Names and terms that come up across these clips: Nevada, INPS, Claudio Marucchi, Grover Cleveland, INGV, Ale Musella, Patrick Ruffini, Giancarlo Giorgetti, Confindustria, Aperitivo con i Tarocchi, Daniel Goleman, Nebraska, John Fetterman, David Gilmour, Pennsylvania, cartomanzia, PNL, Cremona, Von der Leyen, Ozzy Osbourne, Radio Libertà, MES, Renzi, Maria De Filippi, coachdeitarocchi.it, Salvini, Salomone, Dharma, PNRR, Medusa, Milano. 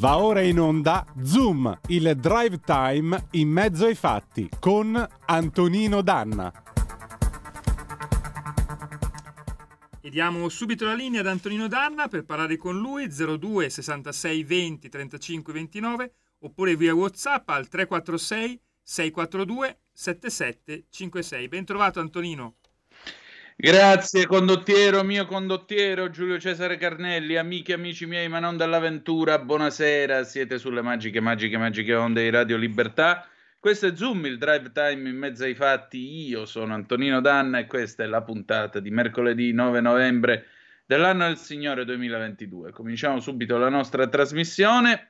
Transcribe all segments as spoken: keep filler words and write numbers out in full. Va ora in onda Zoom, il drive time in mezzo ai fatti con Antonino Danna. E diamo subito la linea ad Antonino Danna per parlare con lui, zero due sessantasei venti trentacinque ventinove, oppure via WhatsApp al tre quattro sei sei quattro due sette sette cinque sei. Bentrovato Antonino. Grazie condottiero, mio condottiero Giulio Cesare Carnelli, amiche e amici miei, ma non dall'avventura, buonasera, siete sulle magiche, magiche, magiche onde di Radio Libertà. Questo è Zoom, il drive time in mezzo ai fatti, io sono Antonino Danna e questa è la puntata di mercoledì nove novembre dell'anno del Signore duemilaventidue. Cominciamo subito la nostra trasmissione.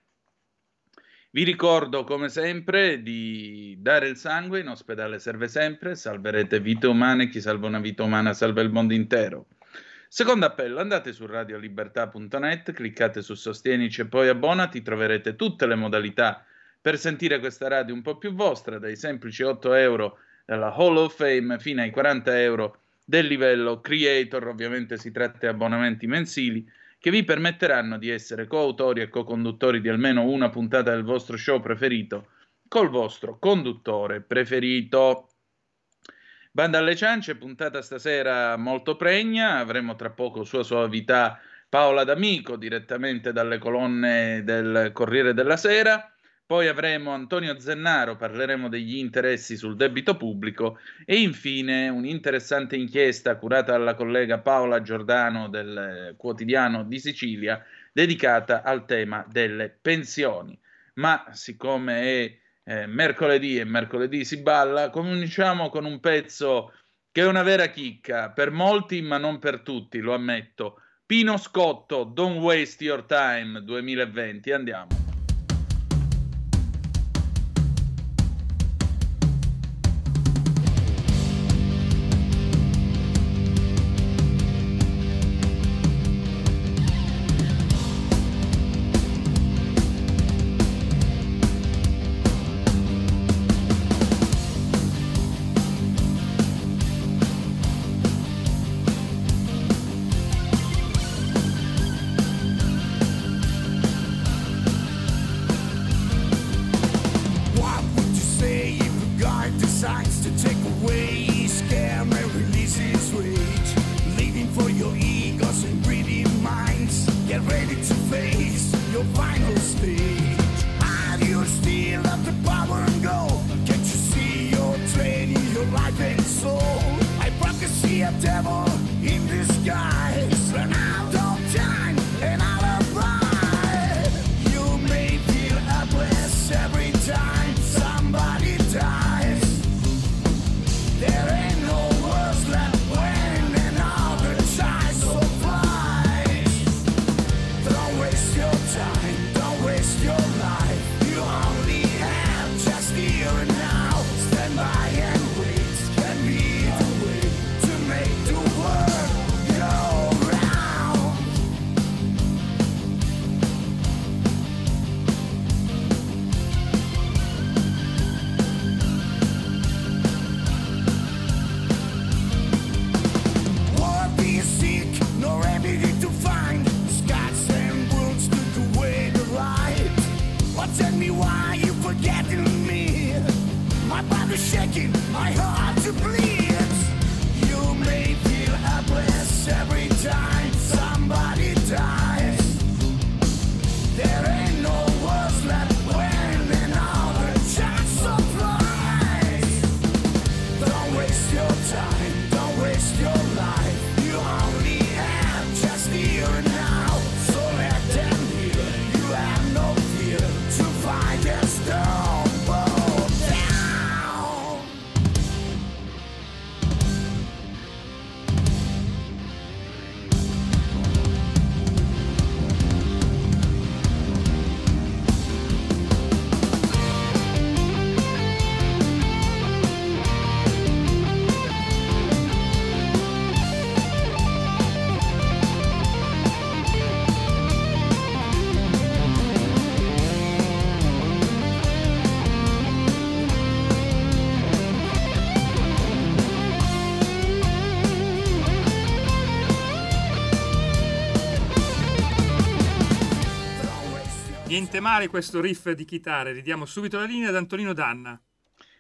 Vi ricordo, come sempre, di dare il sangue, in ospedale serve sempre, salverete vite umane, chi salva una vita umana salva il mondo intero. Secondo appello, andate su radio libertà punto net, cliccate su Sostienici e poi abbonati, troverete tutte le modalità per sentire questa radio un po' più vostra, dai semplici otto euro della Hall of Fame fino ai quaranta euro del livello Creator, ovviamente si tratta di abbonamenti mensili, che vi permetteranno di essere coautori e co-conduttori di almeno una puntata del vostro show preferito col vostro conduttore preferito. Banda alle ciance, puntata stasera molto pregna, avremo tra poco sua soavità Paola D'Amico direttamente dalle colonne del Corriere della Sera, poi avremo Antonio Zennaro, parleremo degli interessi sul debito pubblico e infine un'interessante inchiesta curata dalla collega Paola Giordano del Quotidiano di Sicilia dedicata al tema delle pensioni. Ma siccome è eh, mercoledì e mercoledì si balla, cominciamo con un pezzo che è una vera chicca, per molti ma non per tutti, lo ammetto. Pino Scotto, Don't Waste Your Time duemilaventi, andiamo. Niente male questo riff di chitarre. Ridiamo subito la linea ad Antonino Danna.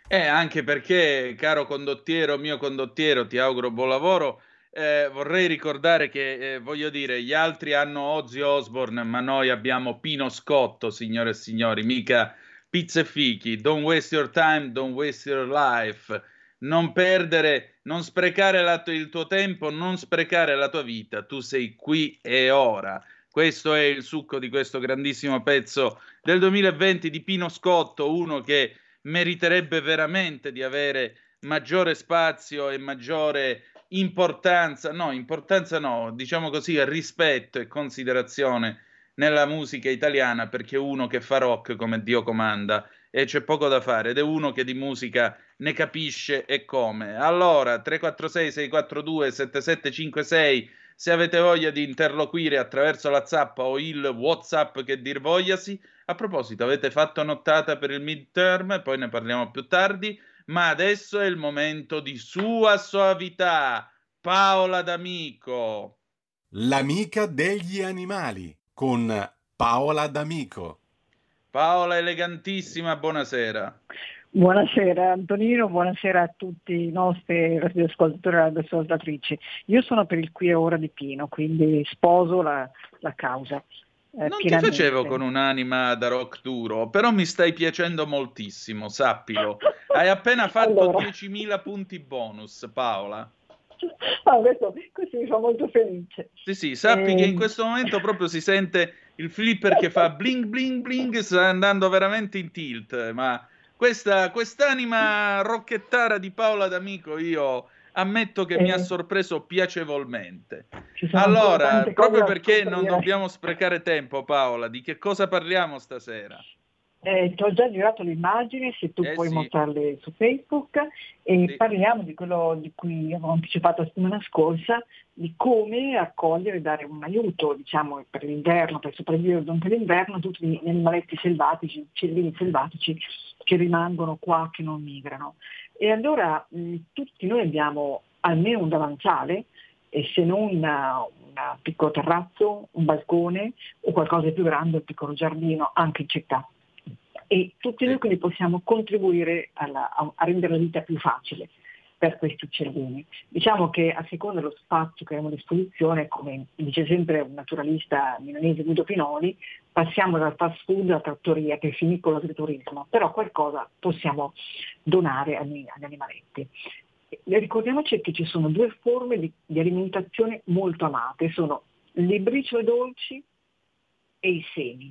Eh, anche perché, caro condottiero, mio condottiero, ti auguro buon lavoro. Eh, vorrei ricordare che, eh, voglio dire, gli altri hanno Ozzy Osbourne, ma noi abbiamo Pino Scotto, signore e signori, mica pizze fichi. Don't waste your time, don't waste your life. Non perdere, non sprecare la, il tuo tempo, non sprecare la tua vita. Tu sei qui e ora. Questo è il succo di questo grandissimo pezzo del duemilaventi di Pino Scotto, uno che meriterebbe veramente di avere maggiore spazio e maggiore importanza, no, importanza no, diciamo così, rispetto e considerazione nella musica italiana, perché è uno che fa rock come Dio comanda e c'è poco da fare, ed è uno che di musica ne capisce e come. Allora, tre quattro sei sei quattro due sette sette cinque sei, se avete voglia di interloquire attraverso la zappa o il WhatsApp che dir vogliasi. A proposito, avete fatto nottata per il midterm, poi ne parliamo più tardi, ma adesso è il momento di sua soavità, Paola D'Amico. L'amica degli animali, con Paola D'Amico. Paola elegantissima, buonasera. Buonasera Antonino, buonasera a tutti i nostri radioascoltatori e radioascoltatrici. Io sono per il qui e ora di Pino, quindi sposo la, la causa. Eh, non ti facevo con un'anima da rock duro, però mi stai piacendo moltissimo, sappilo. Hai appena fatto allora diecimila punti bonus, Paola. Ah, questo, questo mi fa molto felice. Sì, sì, sappi eh... che in questo momento proprio si sente il flipper che fa bling bling bling, sta andando veramente in tilt, ma... Questa, quest'anima rocchettara di Paola D'Amico io ammetto che eh. mi ha sorpreso piacevolmente. Allora, proprio perché non dire. dobbiamo sprecare tempo, Paola, di che cosa parliamo stasera? Eh, ti ho già girato l'immagine, se tu eh puoi sì. montarle su Facebook, e sì. parliamo di quello di cui avevo anticipato la settimana scorsa, di come accogliere e dare un aiuto, diciamo, per l'inverno, per sopravvivere durante l'inverno a tutti gli animaletti selvatici, uccellini selvatici che rimangono qua, che non migrano. E allora mh, tutti noi abbiamo almeno un davanzale, e se non una, un piccolo terrazzo, un balcone o qualcosa di più grande, un piccolo giardino, anche in città. E tutti noi quindi possiamo contribuire alla, a rendere la vita più facile per questi uccellini. Diciamo che a seconda dello spazio che abbiamo a disposizione, come dice sempre un naturalista milanese Guido Pinoli, passiamo dal fast food alla trattoria che finì con l'agriturismo, però qualcosa possiamo donare agli, agli animaletti. E ricordiamoci che ci sono due forme di, di alimentazione molto amate, sono le briciole dolci e i semi.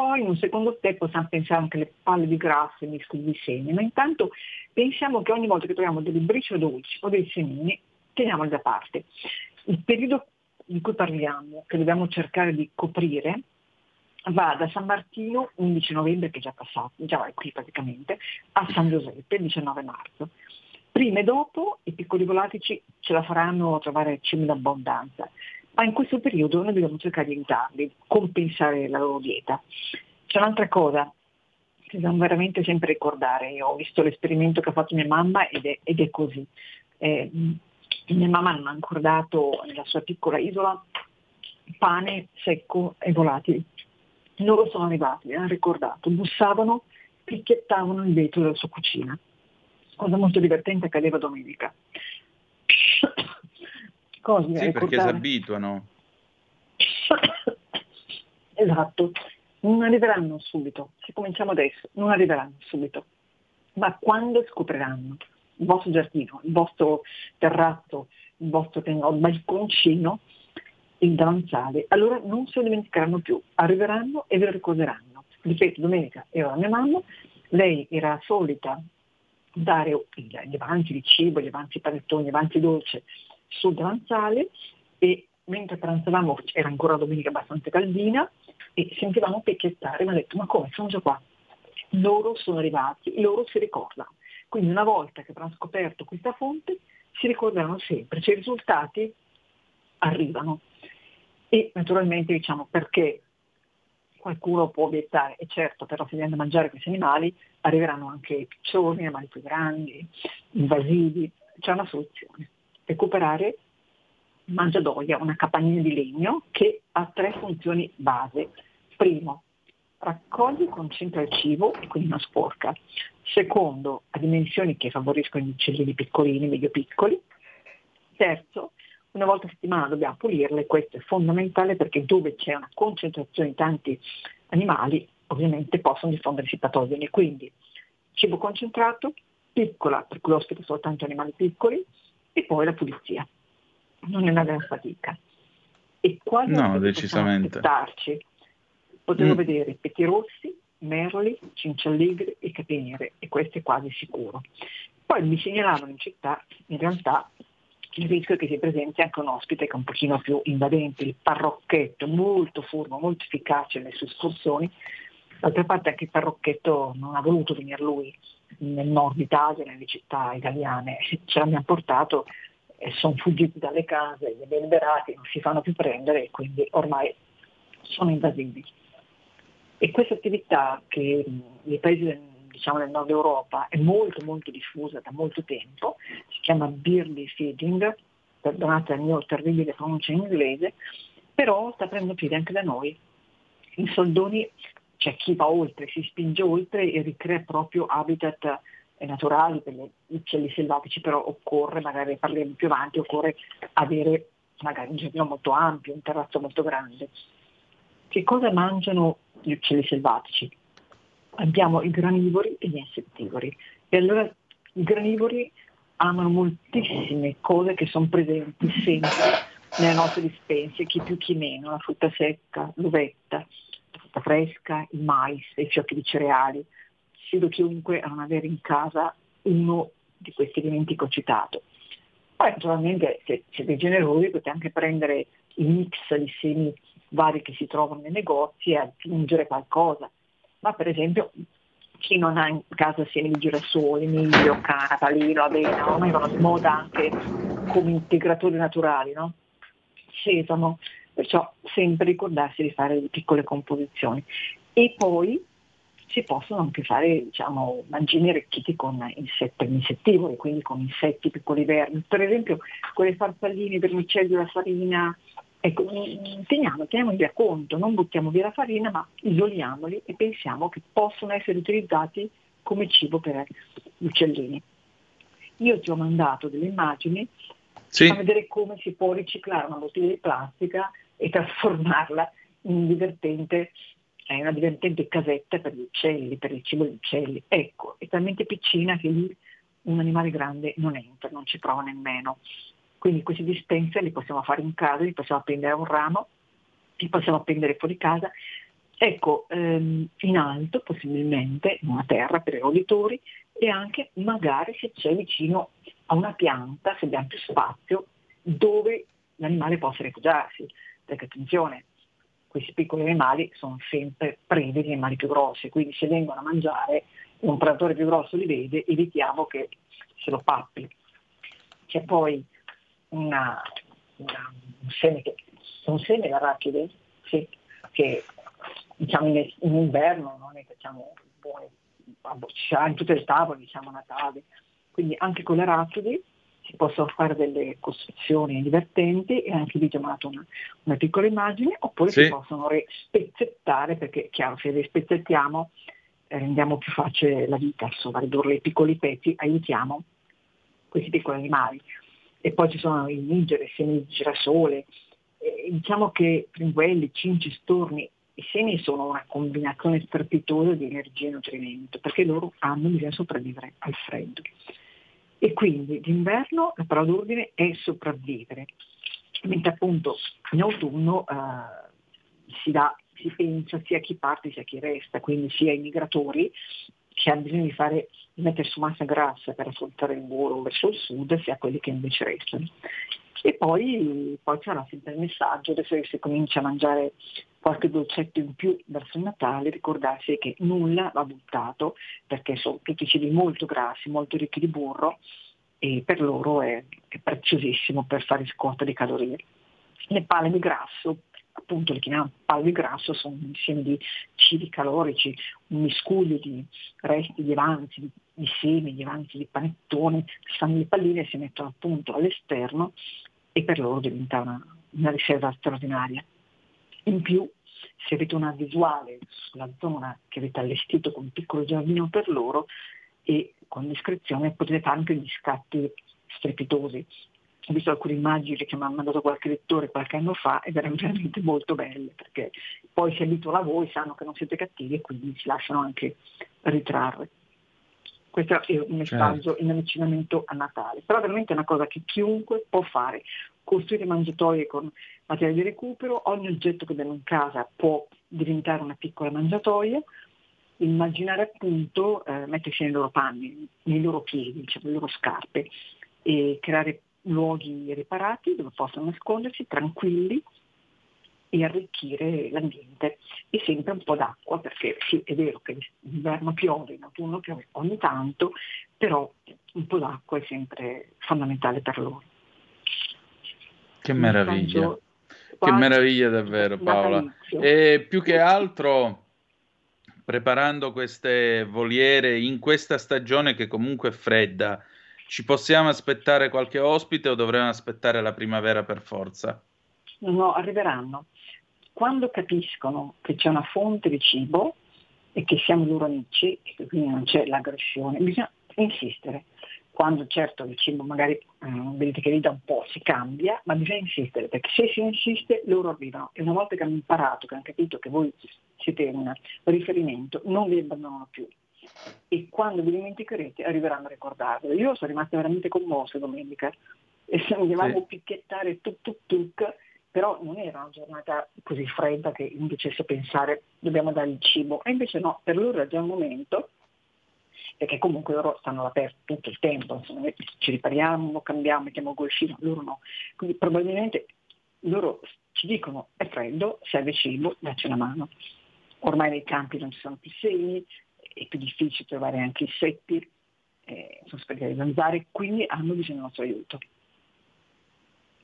Poi in un secondo step possiamo pensare anche alle palle di grasso e mischi di semi, ma intanto pensiamo che ogni volta che troviamo delle briciole dolci o dei semini, teniamoli da parte. Il periodo di cui parliamo, che dobbiamo cercare di coprire, va da San Martino, undici novembre, che è già passato, già è qui praticamente, a San Giuseppe, diciannove marzo. Prima e dopo i piccoli volatici ce la faranno a trovare cime d'abbondanza. Ma in questo periodo noi dobbiamo cercare di aiutarli, compensare la loro dieta. C'è un'altra cosa che dobbiamo veramente sempre ricordare. Io ho visto l'esperimento che ha fatto mia mamma ed è, ed è così. Eh, mia mamma non ha ancora dato nella sua piccola isola pane secco e volatili. Loro sono arrivati, hanno ricordato, bussavano, picchiettavano il vetro della sua cucina. Cosa molto divertente accadeva domenica. Così, sì, perché si abituano. Esatto, non arriveranno subito, se cominciamo adesso, non arriveranno subito, ma quando scopriranno il vostro giardino, il vostro terrazzo, il vostro tenor, balconcino, il davanzale, allora non se lo dimenticheranno più, arriveranno e ve lo ricorderanno. Ripeto, domenica ero a mia mamma, lei era solita dare gli avanzi di cibo, gli avanzi panettoni, gli avanzi dolce, sul davanzale, e mentre pranzavamo, era ancora domenica abbastanza caldina, e sentivamo picchiettare, mi ha detto, ma come, sono già qua, loro sono arrivati, loro si ricordano, quindi una volta che avranno scoperto questa fonte si ricorderanno sempre, cioè i risultati arrivano. E naturalmente diciamo, perché qualcuno può obiettare, e certo, però se viene a mangiare questi animali arriveranno anche i piccioni, animali più grandi, invasivi, c'è una soluzione: recuperare mangiadoia, una capanina di legno che ha tre funzioni base. Primo, raccoglie e concentra il cibo e quindi non sporca. Secondo, ha dimensioni che favoriscono gli uccellini piccolini, medio piccoli. Terzo, una volta a settimana dobbiamo pulirle, questo è fondamentale perché dove c'è una concentrazione di tanti animali ovviamente possono diffondersi patogeni, quindi cibo concentrato, piccola, per cui ospita soltanto animali piccoli, e poi la pulizia. Non è una gran fatica. E quando no, decisamente. Potevo mm. vedere petirossi, merli, cinciallegri e capinere, e questo è quasi sicuro. Poi mi segnalavano in città, in realtà, il rischio è che si presenti anche un ospite che è un pochino più invadente, il parrocchetto, molto furbo, molto efficace nelle sue escursioni. D'altra parte anche il parrocchetto non ha voluto venire lui nel nord Italia, nelle città italiane, ce l'abbiamo portato, e sono fuggiti dalle case, gli abbiamo liberati, non si fanno più prendere e quindi ormai sono invasivi. E questa attività che nei paesi, diciamo, del nord Europa è molto molto diffusa da molto tempo, si chiama bird feeding, perdonate la mia terribile pronuncia in inglese, però sta prendendo piede anche da noi. In soldoni c'è chi va oltre, si spinge oltre e ricrea proprio habitat naturali per gli uccelli selvatici, però occorre, magari parliamo più avanti, occorre avere magari un giardino molto ampio, un terrazzo molto grande. Che cosa mangiano gli uccelli selvatici? Abbiamo i granivori e gli insettivori. E allora i granivori amano moltissime cose che sono presenti sempre nelle nostre dispense, chi più chi meno, la frutta secca, l'uvetta, la frutta fresca, il mais, i fiocchi di cereali. Sfido chiunque a non avere in casa uno di questi alimenti che ho citato. Poi naturalmente, se siete generosi, potete anche prendere il mix di semi vari che si trovano nei negozi e aggiungere qualcosa. Ma per esempio chi non ha in casa semi di girasole, miglio, canapa, lino, avena, ormai vanno di moda anche come integratori naturali, no? Sesamo, perciò sempre ricordarsi di fare piccole composizioni. E poi si possono anche fare, diciamo, mangimi arricchiti con insetti insettivori, quindi con insetti, piccoli vermi, per esempio quelle farfalline, i vermicelli, la farina. Ecco, teniamo, teniamoli a conto, non buttiamo via la farina, ma isoliamoli e pensiamo che possono essere utilizzati come cibo per gli uccellini. Io ti ho mandato delle immagini sì. per vedere come si può riciclare una bottiglia di plastica e trasformarla in divertente. È una divertente casetta per gli uccelli, per il cibo degli uccelli. Ecco, è talmente piccina che lì un animale grande non entra, non ci prova nemmeno. Quindi questi dispenser li possiamo fare in casa, li possiamo appendere a un ramo, li possiamo appendere fuori casa. Ecco, ehm, in alto, possibilmente, in una terra per i roditori, e anche magari se c'è vicino a una pianta, se abbiamo più spazio, dove l'animale possa rifugiarsi. Perché attenzione, questi piccoli animali sono sempre prede di animali più grossi, quindi se vengono a mangiare un predatore più grosso li vede, evitiamo che se lo pappi. C'è poi una, una, un seme, che, un seme d'arachide, sì, che diciamo in, in inverno non è, diciamo, buone, in tutte le tavole, diciamo, Natale, quindi anche con le arachidi si possono fare delle costruzioni divertenti e anche lì chiamato una, una piccola immagine, oppure sì. si possono spezzettare, perché è chiaro, se le spezzettiamo eh, rendiamo più facile la vita, insomma, ridurre i piccoli pezzi, aiutiamo questi piccoli animali. E poi ci sono i nigeri, i semi di girasole, eh, diciamo che fringuelli, cinci, storni, i semi sono una combinazione strepitosa di energia e nutrimento, perché loro hanno bisogno di sopravvivere al freddo. E quindi d'inverno la parola d'ordine è sopravvivere, mentre appunto in autunno eh, si, dà, si pensa sia a chi parte sia a chi resta, quindi sia ai migratori che hanno bisogno di fare, di mettere su massa grassa per affrontare il volo verso il sud, sia a quelli che invece restano. E poi, poi c'era sempre il messaggio, adesso che si comincia a mangiare qualche dolcetto in più verso il Natale, ricordarsi che nulla va buttato, perché sono tutti cibi molto grassi, molto ricchi di burro, e per loro è, è preziosissimo per fare scorta di calorie. Le palle di grasso, appunto, le chiamiamo palle di grasso, sono un insieme di cibi calorici, un miscuglio di resti di avanzi, di, di semi, di avanzi di panettone, si fanno le palline e si mettono appunto all'esterno, e per loro diventa una, una riserva straordinaria. In più se avete una visuale sulla zona che avete allestito con un piccolo giardino per loro, e con discrezione potrete anche gli scatti strepitosi. Ho visto alcune immagini che mi ha mandato qualche lettore qualche anno fa ed erano veramente molto belle, perché poi si abituano a voi, sanno che non siete cattivi e quindi si lasciano anche ritrarre. Questo è un messaggio in avvicinamento a Natale, però veramente è una cosa che chiunque può fare: costruire mangiatoie con materiali di recupero, ogni oggetto che abbiamo in casa può diventare una piccola mangiatoia, immaginare appunto eh, mettersi nei loro panni, nei loro piedi, cioè nelle loro scarpe, e creare luoghi riparati dove possono nascondersi tranquilli e arricchire l'ambiente, e sempre un po' d'acqua, perché sì, è vero che l'inverno piove, in autunno piove ogni tanto, però un po' d'acqua è sempre fondamentale per loro. Che meraviglia, tanto, che meraviglia davvero, Paola. E più che altro, preparando queste voliere in questa stagione che comunque è fredda, ci possiamo aspettare qualche ospite o dovremo aspettare la primavera per forza? No, arriveranno. Quando capiscono che c'è una fonte di cibo e che siamo loro amici, e che quindi non c'è l'aggressione, bisogna insistere. Quando certo il cibo magari eh, vedete che lì da un po' si cambia, ma bisogna insistere, perché se si insiste loro arrivano, e una volta che hanno imparato, che hanno capito che voi siete un riferimento, non vi abbandonano più, e quando vi dimenticherete arriveranno a ricordarvelo. Io sono rimasta veramente commossa domenica e se mi dovevamo sì. picchiettare tuc tuc tuc, però non era una giornata così fredda che indicesse pensare dobbiamo dare il cibo, e invece no, per loro era già un momento, perché comunque loro stanno all'aperto tutto il tempo, insomma, noi ci ripariamo, lo cambiamo, mettiamo il golfino, loro no, quindi probabilmente loro ci dicono è freddo, serve cibo, dacci una mano. Ormai nei campi non ci sono più segni, è più difficile trovare anche insetti, eh, sono spariti di zanzare, quindi hanno bisogno del nostro aiuto.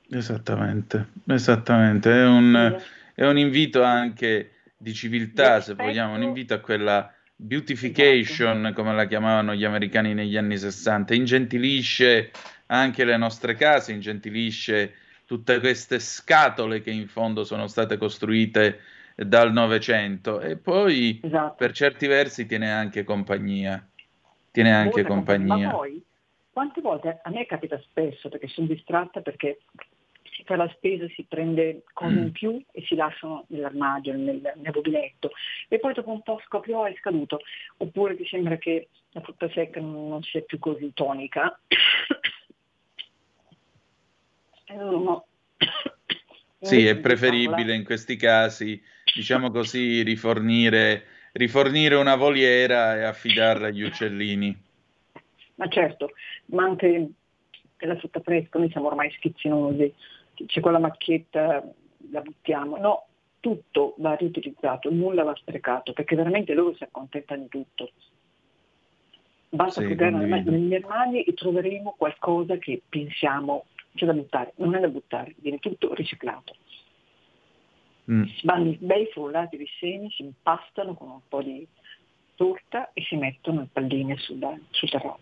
Esattamente, esattamente, è un, è un invito anche di civiltà, se vogliamo, un invito a quella beautification, esatto, come la chiamavano gli americani negli anni sessanta, ingentilisce anche le nostre case, ingentilisce tutte queste scatole che in fondo sono state costruite dal Novecento, e poi esatto, per certi versi tiene anche compagnia, tiene anche Molta compagnia. Ma poi, quante volte, a me capita spesso perché sono distratta, perché si fa la spesa, si prende cose mm. in più e si lasciano nell'armadio, nel, nel mobiletto, e poi dopo un po' scopri, oh, è scaduto, oppure ti sembra che la frutta secca non, non sia più così tonica, e non, no. Sì, è preferibile in questi casi, diciamo così, rifornire, rifornire una voliera e affidarla agli uccellini. Ma certo, ma anche la frutta fresca, noi siamo ormai schizzinosi, c'è quella macchietta, la buttiamo, no, tutto va riutilizzato, nulla va sprecato, perché veramente loro si accontentano di tutto. Basta sì, provare negli armadi e troveremo qualcosa che pensiamo c'è da buttare, non è da buttare, viene tutto riciclato. Mm. Si vanno i bei frullati di semi, si impastano con un po' di torta e si mettono le palline sul, sul terrazzo.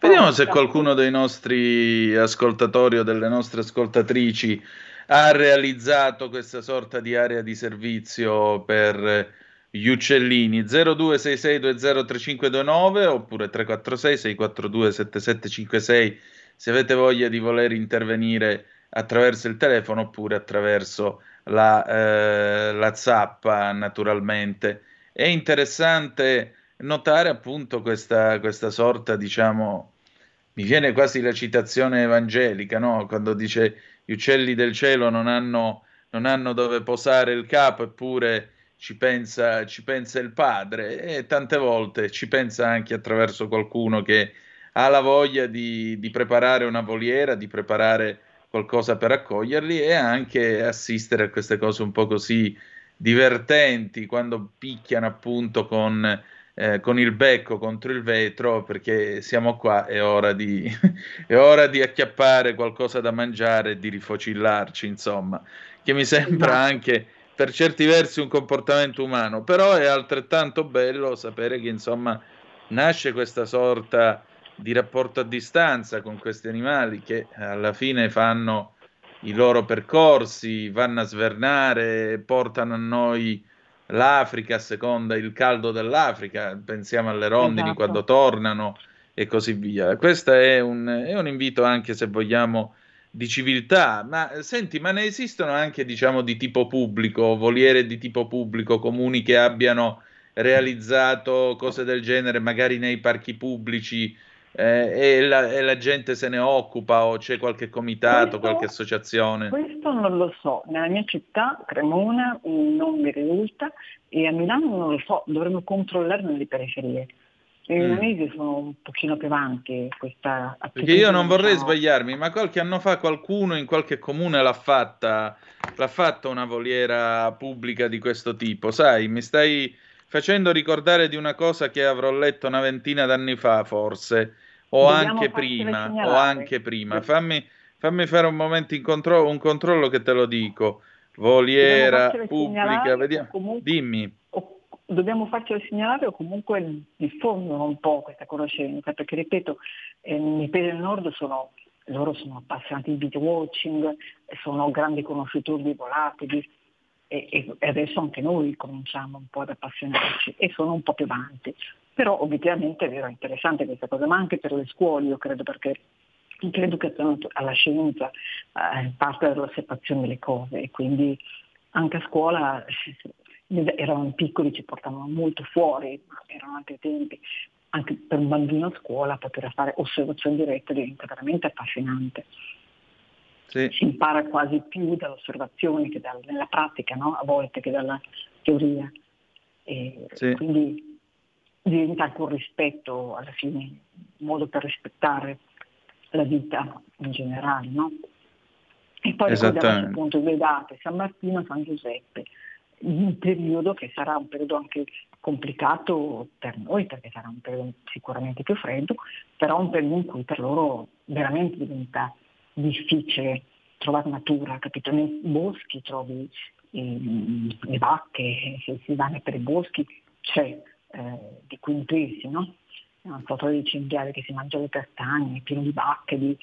Vediamo se qualcuno dei nostri ascoltatori o delle nostre ascoltatrici ha realizzato questa sorta di area di servizio per gli uccellini. zero due sei sei due zero tre cinque due nove oppure tre quattro sei sei quattro due sette sette cinque sei se avete voglia di voler intervenire attraverso il telefono oppure attraverso la, eh, la zappa, naturalmente. È interessante notare appunto questa, questa sorta, diciamo, mi viene quasi la citazione evangelica, no? Quando dice gli uccelli del cielo non hanno, non hanno dove posare il capo, eppure ci pensa, ci pensa il Padre, e tante volte ci pensa anche attraverso qualcuno che ha la voglia di, di preparare una voliera, di preparare qualcosa per accoglierli, e anche assistere a queste cose un po' così divertenti, quando picchiano appunto con, eh, con il becco contro il vetro, perché siamo qua, è ora di, è ora di acchiappare qualcosa da mangiare e di rifocillarci, insomma, che mi sembra anche per certi versi un comportamento umano, però è altrettanto bello sapere che insomma nasce questa sorta di rapporto a distanza con questi animali che alla fine fanno i loro percorsi, vanno a svernare, portano a noi l'Africa a seconda il caldo dell'Africa, pensiamo alle rondini, esatto, quando tornano e così via. Questo è un, è un invito anche, se vogliamo, di civiltà. Ma senti, ma ne esistono anche, diciamo, di tipo pubblico, voliere di tipo pubblico, comuni che abbiano realizzato cose del genere magari nei parchi pubblici, eh, e, la, e la gente se ne occupa, o c'è qualche comitato, questo, qualche associazione? Questo non lo so, nella mia città, Cremona, non mi risulta, e a Milano non lo so, dovremmo controllare nelle periferie. I milanesi mm. sono un pochino più avanti questa attività. Perché io non vorrei no. sbagliarmi, ma qualche anno fa qualcuno in qualche comune l'ha fatta, l'ha fatta una voliera pubblica di questo tipo, sai, mi stai facendo ricordare di una cosa che avrò letto una ventina d'anni fa, forse, o Dobbiamo anche prima, o anche prima. Fammi, fammi fare un momento in contro- un controllo che te lo dico. Voliera pubblica, vediamo. Comunque, dimmi. O, dobbiamo farcelo segnalare o comunque diffondere un po' questa conoscenza, perché ripeto, eh, i paesi del nord sono, loro sono appassionati di video watching, sono grandi conoscitori di volatili. E adesso anche noi cominciamo un po' ad appassionarci e sono un po' più avanti, però ovviamente è vero, è interessante questa cosa, ma anche per le scuole, io credo, perché anche l'educazione alla scienza è parte dell'osservazione delle cose, e quindi anche a scuola, eravamo piccoli, ci portavano molto fuori, ma erano altri tempi, anche per un bambino a scuola poter fare osservazione diretta diventa veramente affascinante. Sì. Si impara quasi più dall'osservazione che dal, nella pratica, no? A volte, che dalla teoria, e sì, quindi diventa anche un rispetto, alla fine, un modo per rispettare la vita in generale, no? E poi ricordiamo appunto due date, San Martino e San Giuseppe, un periodo che sarà un periodo anche complicato per noi, perché sarà un periodo sicuramente più freddo, però un periodo in cui per loro veramente diventa difficile trovare natura, capito? Nei boschi trovi ehm, le vacche, se si va per i boschi c'è eh, di quintesi, no? Non so, trovi i cinghiali che si mangiano le castagne, pieni di vacche, di...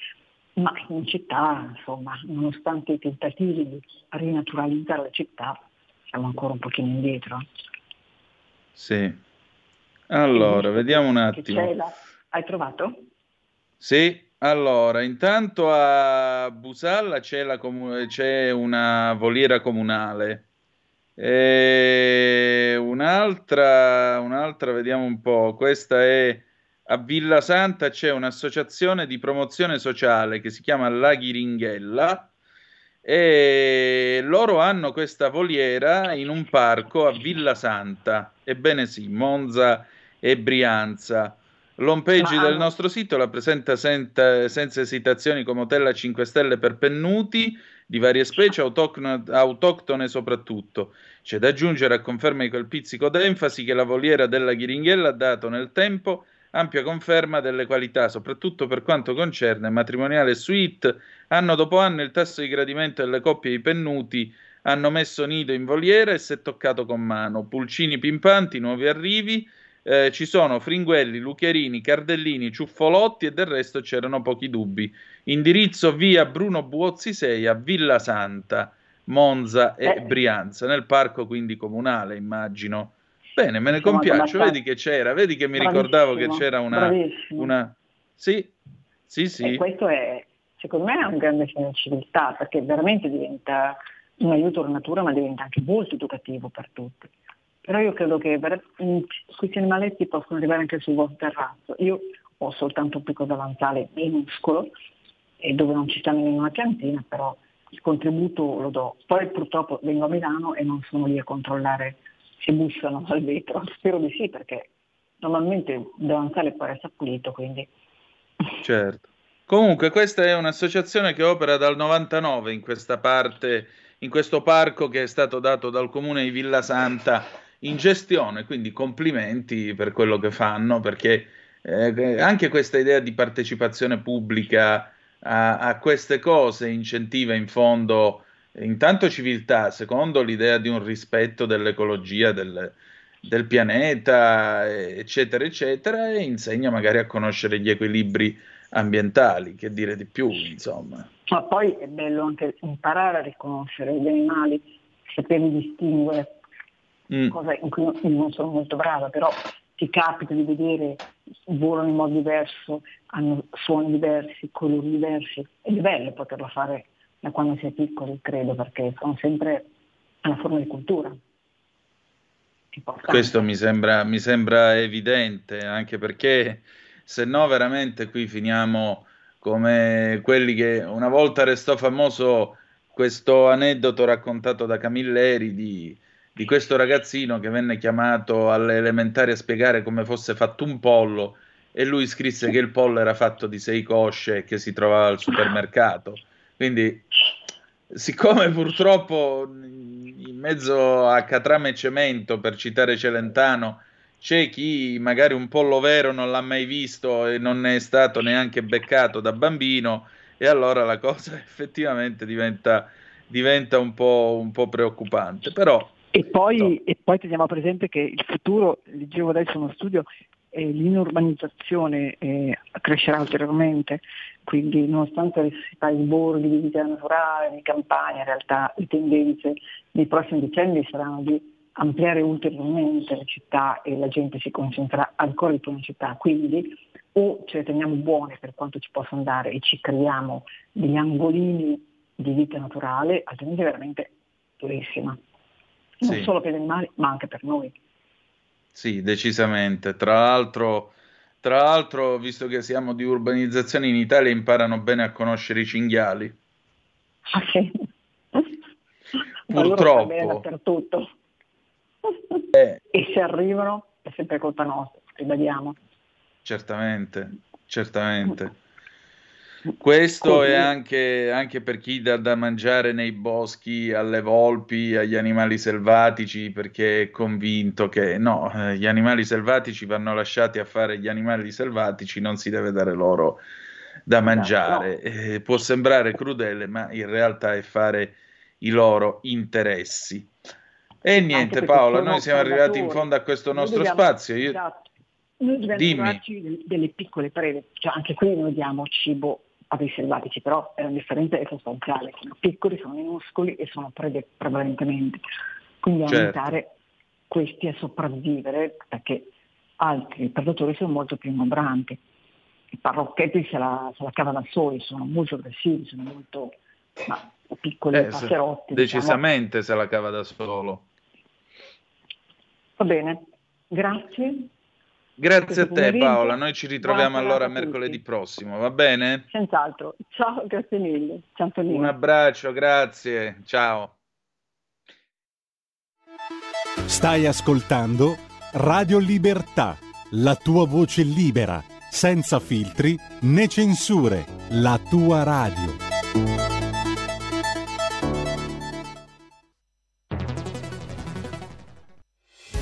ma in città, insomma, nonostante i tentativi di rinaturalizzare la città, siamo ancora un pochino indietro. Sì. Allora, vediamo un attimo. La... Hai trovato? Sì. Allora, intanto a Busalla c'è, la comu- c'è una voliera comunale, e un'altra, un'altra, vediamo un po', questa è a Villasanta, c'è un'associazione di promozione sociale che si chiama La Ghiringhella, e loro hanno questa voliera in un parco a Villasanta, ebbene sì, Monza e Brianza. L'homepage del nostro sito la presenta senza, senza esitazioni come hotel a cinque stelle per pennuti di varie specie, autoctone, autoctone soprattutto. C'è da aggiungere, a conferma di quel pizzico d'enfasi, che la voliera della Ghiringhella ha dato nel tempo ampia conferma delle qualità, soprattutto per quanto concerne matrimoniale e suite. Anno dopo anno il tasso di gradimento delle coppie di pennuti hanno messo nido in voliera e si è toccato con mano. Pulcini pimpanti, nuovi arrivi. Eh, ci sono fringuelli, lucherini, cardellini, ciuffolotti e del resto c'erano pochi dubbi. Indirizzo via Bruno Buozzi sei a Villasanta, Monza e eh. Brianza, nel parco quindi comunale, immagino. Bene, me ne Sono compiaccio, vedi che c'era, vedi che mi bravissimo, ricordavo che c'era una... una... Sì, sì, sì. E questo è, secondo me, è un grande segno di civiltà, perché veramente diventa un aiuto alla natura, ma diventa anche molto educativo per tutti. Però io credo che questi animaletti possono arrivare anche sul vostro terrazzo. Io ho soltanto un piccolo davanzale minuscolo, e dove non ci sta nemmeno una piantina, però il contributo lo do. Poi purtroppo vengo a Milano e non sono lì a controllare se bussano al vetro. Spero di sì, perché normalmente il davanzale poi resta pulito, quindi... Certo. Comunque questa è un'associazione che opera dal novantanove in questa parte, in questo parco che è stato dato dal comune di Villasanta in gestione, quindi complimenti per quello che fanno, perché eh, anche questa idea di partecipazione pubblica a, a queste cose incentiva in fondo, intanto civiltà, secondo l'idea di un rispetto dell'ecologia, del, del pianeta, eccetera, eccetera, e insegna magari a conoscere gli equilibri ambientali, che dire di più, insomma. Ma poi è bello anche imparare a riconoscere gli animali, sapere distinguere, mm. cosa in cui io non sono molto brava, però ti capita di vedere, volano in modo diverso, hanno suoni diversi, colori diversi, ed è bello poterlo fare da quando si è piccoli, credo, perché sono sempre una forma di cultura. Importante. Questo mi sembra, mi sembra evidente, anche perché se no veramente qui finiamo come quelli che una volta restò famoso questo aneddoto raccontato da Camilleri di, di questo ragazzino che venne chiamato alle elementari a spiegare come fosse fatto un pollo, e lui scrisse che il pollo era fatto di sei cosce che si trovava al supermercato. Quindi, siccome purtroppo in mezzo a catrame e cemento, per citare Celentano, c'è chi magari un pollo vero non l'ha mai visto e non ne è stato neanche beccato da bambino, e allora la cosa effettivamente diventa, diventa un po', un po' preoccupante. Però, e poi, no. e poi teniamo presente che il futuro, leggevo adesso uno studio, eh, l'inurbanizzazione eh, crescerà ulteriormente, quindi nonostante le città di borghi, di vita naturale, di campagna, in realtà le tendenze nei prossimi decenni saranno di ampliare ulteriormente le città e la gente si concentrerà ancora di più in città, quindi o ce le teniamo buone per quanto ci possa andare e ci creiamo degli angolini di vita naturale, altrimenti è veramente durissima, non sì. solo per gli animali ma anche per noi. Sì, decisamente. Tra l'altro, tra l'altro, visto che siamo di urbanizzazione, in Italia imparano bene a conoscere i cinghiali. Okay. Purtroppo. Allora dappertutto. Eh, e se arrivano è sempre colpa nostra, ribadiamo. Certamente, certamente. Questo Così. è anche, anche per chi dà da mangiare nei boschi alle volpi, agli animali selvatici, perché è convinto che no, gli animali selvatici vanno lasciati a fare gli animali selvatici, non si deve dare loro da mangiare. No, no. Eh, può sembrare crudele, ma in realtà è fare i loro interessi. E niente Paola, noi siamo arrivati in fondo a questo nostro noi dobbiamo, spazio. Io... Esatto. Noi dobbiamo darci delle piccole prede, cioè anche qui noi diamo cibo a dei selvatici, però è una differenza sostanziale, sono piccoli, sono minuscoli e sono prede prevalentemente. Quindi dobbiamo certo. aiutare questi a sopravvivere, perché altri predatori sono molto più ingombranti. I parrocchetti se la, se la cava da soli, sono molto aggressivi, sono molto ma, piccoli eh, passerotti. Decisamente diciamo. Se la cava da solo. Va bene, grazie. Grazie a te Paola, noi ci ritroviamo allora mercoledì prossimo, va bene? Senz'altro, ciao, grazie mille. Ciao, Antonino. Un abbraccio, grazie, ciao. Stai ascoltando Radio Libertà, la tua voce libera, senza filtri né censure, la tua radio.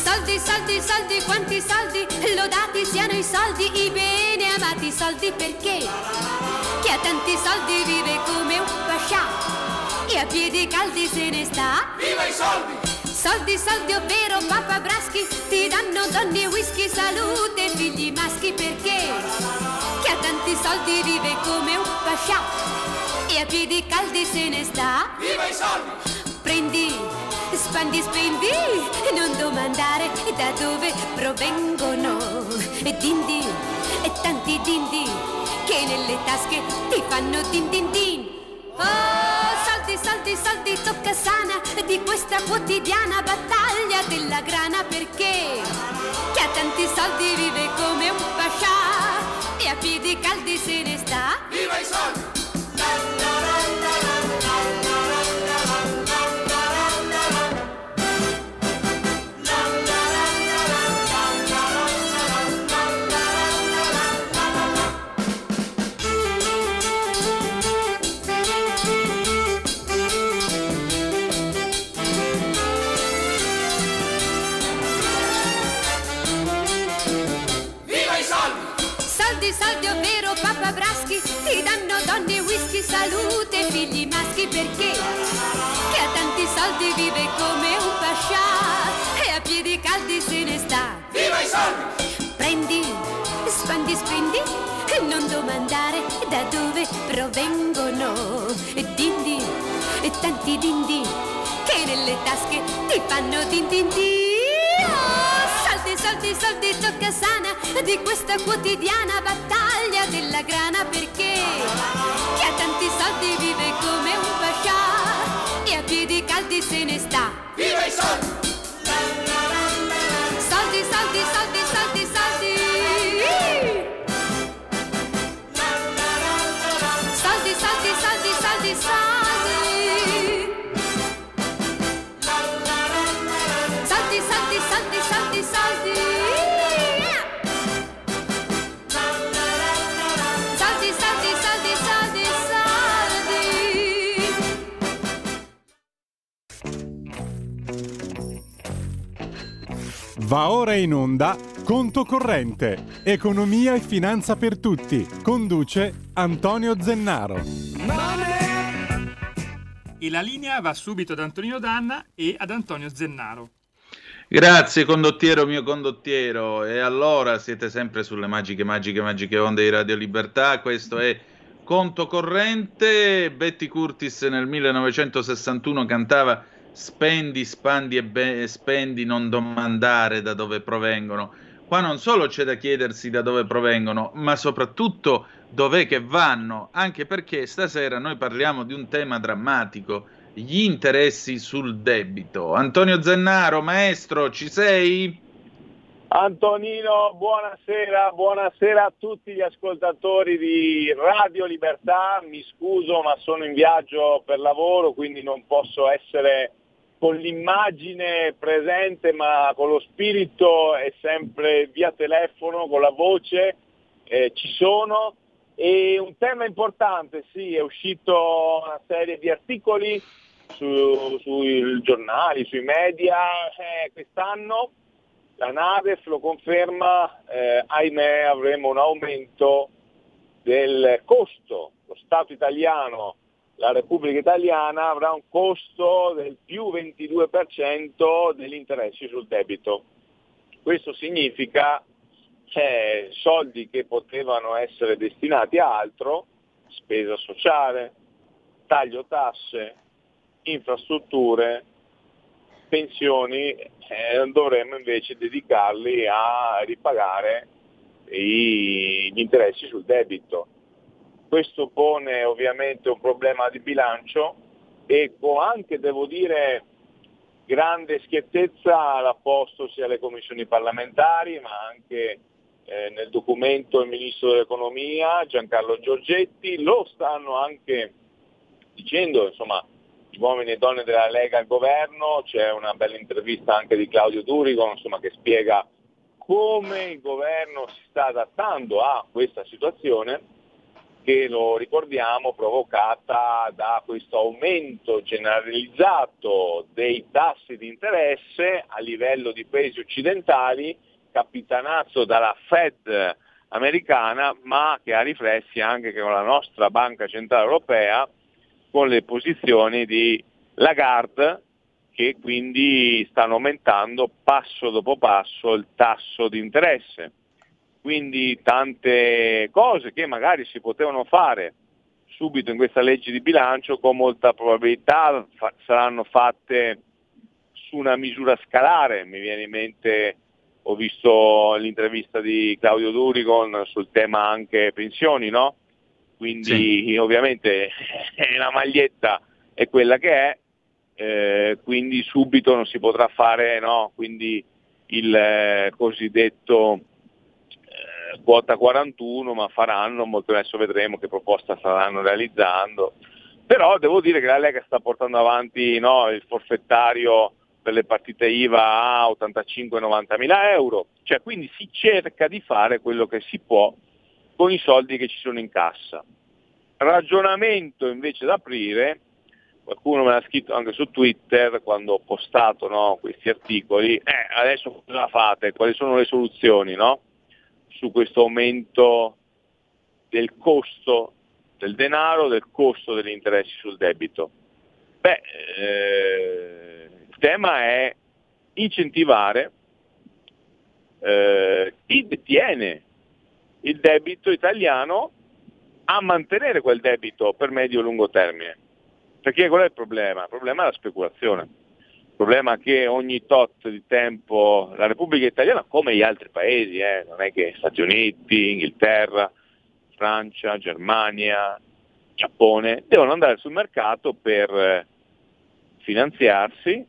Soldi, soldi, soldi, quanti soldi, lodati siano i soldi, i beni. I soldi perché chi ha tanti soldi vive come un pascià e a piedi caldi se ne sta. Viva i soldi! Soldi, soldi, ovvero papabraschi, ti danno donne e whisky, salute e figli maschi, perché chi ha tanti soldi vive come un pascià e a piedi caldi se ne sta. Viva i soldi! Prendi Spandi, spendi, non domandare da dove provengono. E dindi, e tanti dindi, che nelle tasche ti fanno din din din. Oh, soldi, soldi, soldi, tocca sana di questa quotidiana battaglia della grana, perché chi ha tanti soldi vive come un pascià e a piedi caldi se ne sta. Viva i soldi! La, la, la, la, la. Soldi ovvero papà braschi, ti danno donne, whisky, salute, figli maschi, perché chi ha tanti soldi vive come un pascià e a piedi caldi se ne sta. Viva i soldi! Prendi, spandi, spendi, non domandare da dove provengono. E dindi, e tanti dindi, che nelle tasche ti fanno din din din. Oh! Soldi, soldi, tocca sana di questa quotidiana battaglia della grana, perché chi ha tanti soldi vive come un pascià e a piedi caldi se ne sta. Viva i soldi! Soldi, soldi, soldi, soldi, soldi! Soldi, soldi, soldi, soldi, soldi! Soldi, soldi, soldi, soldi, soldi. Soldi, soldi, soldi, soldi, soldi. Va ora in onda Conto Corrente, economia e finanza per tutti. Conduce Antonio Zennaro. E la linea va subito ad Antonino Danna e ad Antonio Zennaro. Grazie condottiero, mio condottiero. E allora siete sempre sulle magiche, magiche, magiche onde di Radio Libertà. Questo è Conto Corrente. Betty Curtis nel millenovecentosessantuno cantava "Spendi, spandi e be- spendi, non domandare da dove provengono". Qua non solo c'è da chiedersi da dove provengono, ma soprattutto dov'è che vanno, anche perché stasera noi parliamo di un tema drammatico: gli interessi sul debito. Antonio Zennaro, maestro, ci sei? Antonino, buonasera, buonasera a tutti gli ascoltatori di Radio Libertà. Mi scuso, ma sono in viaggio per lavoro, quindi non posso essere con l'immagine presente, ma con lo spirito è sempre via telefono, con la voce eh, ci sono. E un tema importante, sì, è uscito una serie di articoli su, sui giornali, sui media, eh, quest'anno la NADEF lo conferma, eh, ahimè avremo un aumento del costo, lo Stato italiano, la Repubblica Italiana avrà un costo del più ventidue per cento degli interessi sul debito. Questo significa Eh, soldi che potevano essere destinati a altro, spesa sociale, taglio tasse, infrastrutture, pensioni, eh, dovremmo invece dedicarli a ripagare i, gli interessi sul debito. Questo pone ovviamente un problema di bilancio e con anche, devo dire, grande schiettezza l'ha posto sia le commissioni parlamentari, ma anche Eh, nel documento il ministro dell'economia Giancarlo Giorgetti, lo stanno anche dicendo insomma gli uomini e donne della Lega al governo. C'è una bella intervista anche di Claudio Durigo, insomma, che spiega come il governo si sta adattando a questa situazione che, lo ricordiamo, provocata da questo aumento generalizzato dei tassi di interesse a livello di paesi occidentali, capitanazzo dalla Fed americana, ma che ha riflessi anche con la nostra Banca Centrale Europea, con le posizioni di Lagarde, che quindi stanno aumentando passo dopo passo il tasso di interesse. Quindi tante cose che magari si potevano fare subito in questa legge di bilancio, con molta probabilità saranno fatte nessuna misura scalare, mi viene in mente, ho visto l'intervista di Claudio Durigon sul tema anche pensioni, no? Quindi sì. Ovviamente la maglietta è quella che è, eh, quindi subito non si potrà fare, no? Quindi il eh, cosiddetto eh, quota quarantuno, ma faranno, molto adesso vedremo che proposta staranno realizzando. Però devo dire che la Lega sta portando avanti, no, il forfettario per le partite I V A a ottantacinque novanta mila euro, cioè quindi si cerca di fare quello che si può con i soldi che ci sono in cassa. Ragionamento invece da aprire, qualcuno me l'ha scritto anche su Twitter quando ho postato, no, questi articoli, eh, adesso cosa fate, quali sono le soluzioni, no, su questo aumento del costo del denaro, del costo degli interessi sul debito. Beh, eh, il tema è incentivare eh, chi detiene il debito italiano a mantenere quel debito per medio e lungo termine. Perché qual è il problema? Il problema è la speculazione. Il problema è che ogni tot di tempo la Repubblica Italiana, come gli altri paesi, eh, non è che Stati Uniti, Inghilterra, Francia, Germania, Giappone, devono andare sul mercato per finanziarsi,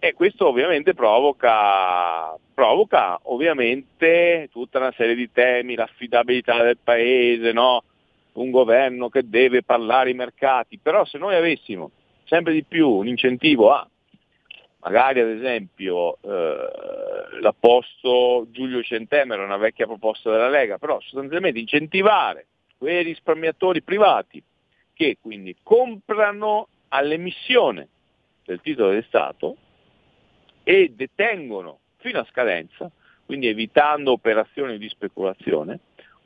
e questo ovviamente provoca, provoca ovviamente tutta una serie di temi, l'affidabilità del paese, no? Un governo che deve parlare ai mercati. Però se noi avessimo sempre di più un incentivo a, magari ad esempio eh, l'apposto Giulio Centemero, una vecchia proposta della Lega, però sostanzialmente incentivare quei risparmiatori privati che quindi comprano all'emissione del titolo di Stato e detengono fino a scadenza, quindi evitando operazioni di speculazione,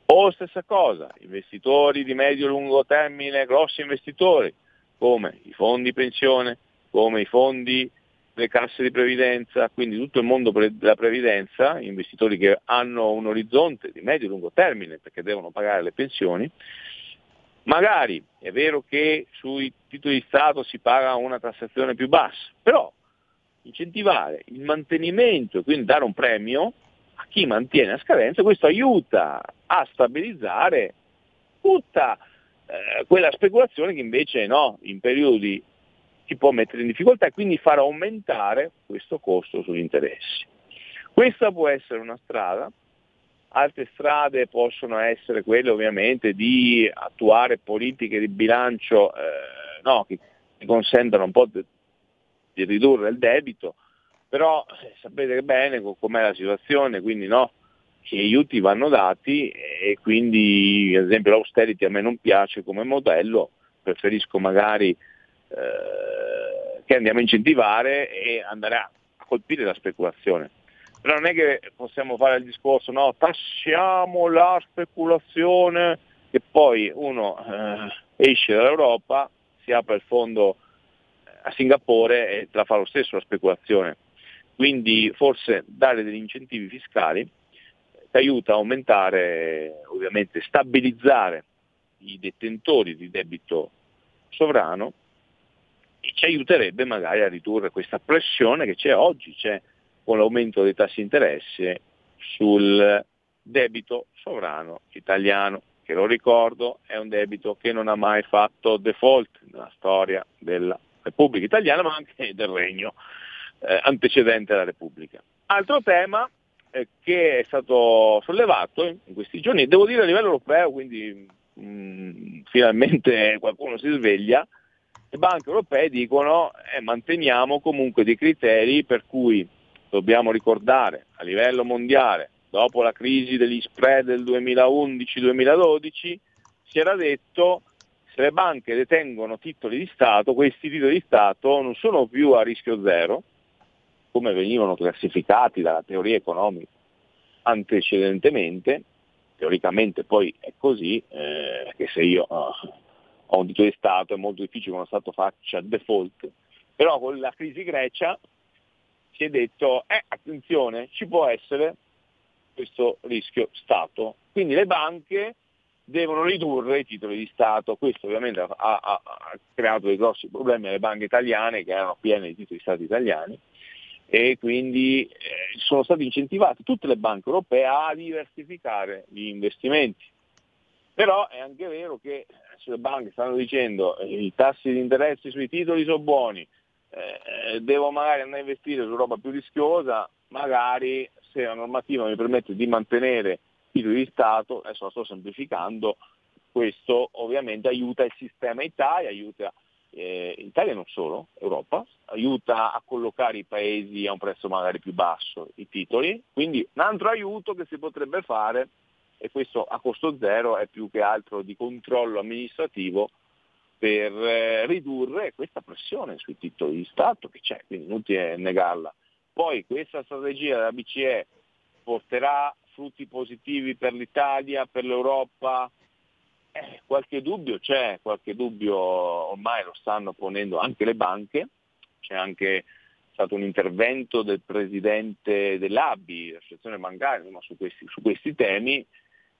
o stessa cosa, investitori di medio e lungo termine, grossi investitori come i fondi pensione, come i fondi le casse di previdenza, quindi tutto il mondo della previdenza, investitori che hanno un orizzonte di medio e lungo termine perché devono pagare le pensioni. Magari è vero che sui titoli di Stato si paga una tassazione più bassa, però incentivare il mantenimento e quindi dare un premio a chi mantiene a scadenza, questo aiuta a stabilizzare tutta eh, quella speculazione che invece no, in periodi ti può mettere in difficoltà, e quindi far aumentare questo costo sugli interessi. Questa può essere una strada, altre strade possono essere quelle ovviamente di attuare politiche di bilancio eh, no, che consentano un po' di, di ridurre il debito, però eh, sapete bene com'è la situazione, quindi no, gli aiuti vanno dati e quindi ad esempio l'austerity a me non piace come modello, preferisco magari che andiamo a incentivare e andare a colpire la speculazione. Però non è che possiamo fare il discorso no, tassiamo la speculazione, e poi uno eh, esce dall'Europa, si apre il fondo a Singapore e la fa lo stesso la speculazione. Quindi forse dare degli incentivi fiscali ti aiuta a aumentare, ovviamente stabilizzare i detentori di debito sovrano, e ci aiuterebbe magari a ridurre questa pressione che c'è oggi, c'è con l'aumento dei tassi di interesse sul debito sovrano italiano, che lo ricordo è un debito che non ha mai fatto default nella storia della Repubblica Italiana, ma anche del regno eh, antecedente alla Repubblica. Altro tema eh, che è stato sollevato in questi giorni, devo dire a livello europeo, quindi mh, finalmente qualcuno si sveglia. Le banche europee dicono eh, manteniamo comunque dei criteri per cui dobbiamo ricordare a livello mondiale, dopo la crisi degli spread del duemilaundici duemiladodici, si era detto se le banche detengono titoli di Stato, questi titoli di Stato non sono più a rischio zero, come venivano classificati dalla teoria economica antecedentemente, teoricamente poi è così, eh, che se io... Oh, ho un titolo di Stato, è molto difficile che uno Stato faccia default, però con la crisi Grecia si è detto eh, attenzione, ci può essere questo rischio Stato, quindi le banche devono ridurre i titoli di Stato. Questo ovviamente ha, ha, ha creato dei grossi problemi alle banche italiane che erano piene di titoli di Stato italiani, e quindi sono state incentivate tutte le banche europee a diversificare gli investimenti. Però è anche vero che se le banche stanno dicendo i tassi di interesse sui titoli sono buoni, eh, devo magari andare a investire su roba più rischiosa, magari se la normativa mi permette di mantenere titoli di Stato, adesso la sto semplificando, questo ovviamente aiuta il sistema Italia, aiuta eh, Italia non solo, Europa, aiuta a collocare i paesi a un prezzo magari più basso, i titoli, quindi un altro aiuto che si potrebbe fare, e questo a costo zero, è più che altro di controllo amministrativo per eh, ridurre questa pressione sui titoli di Stato che c'è, quindi inutile negarla. Poi questa strategia della B C E porterà frutti positivi per l'Italia, per l'Europa? Eh, qualche dubbio c'è, qualche dubbio ormai lo stanno ponendo anche le banche, c'è anche stato un intervento del presidente dell'A B I, l'associazione bancaria, ma su questi, su questi temi,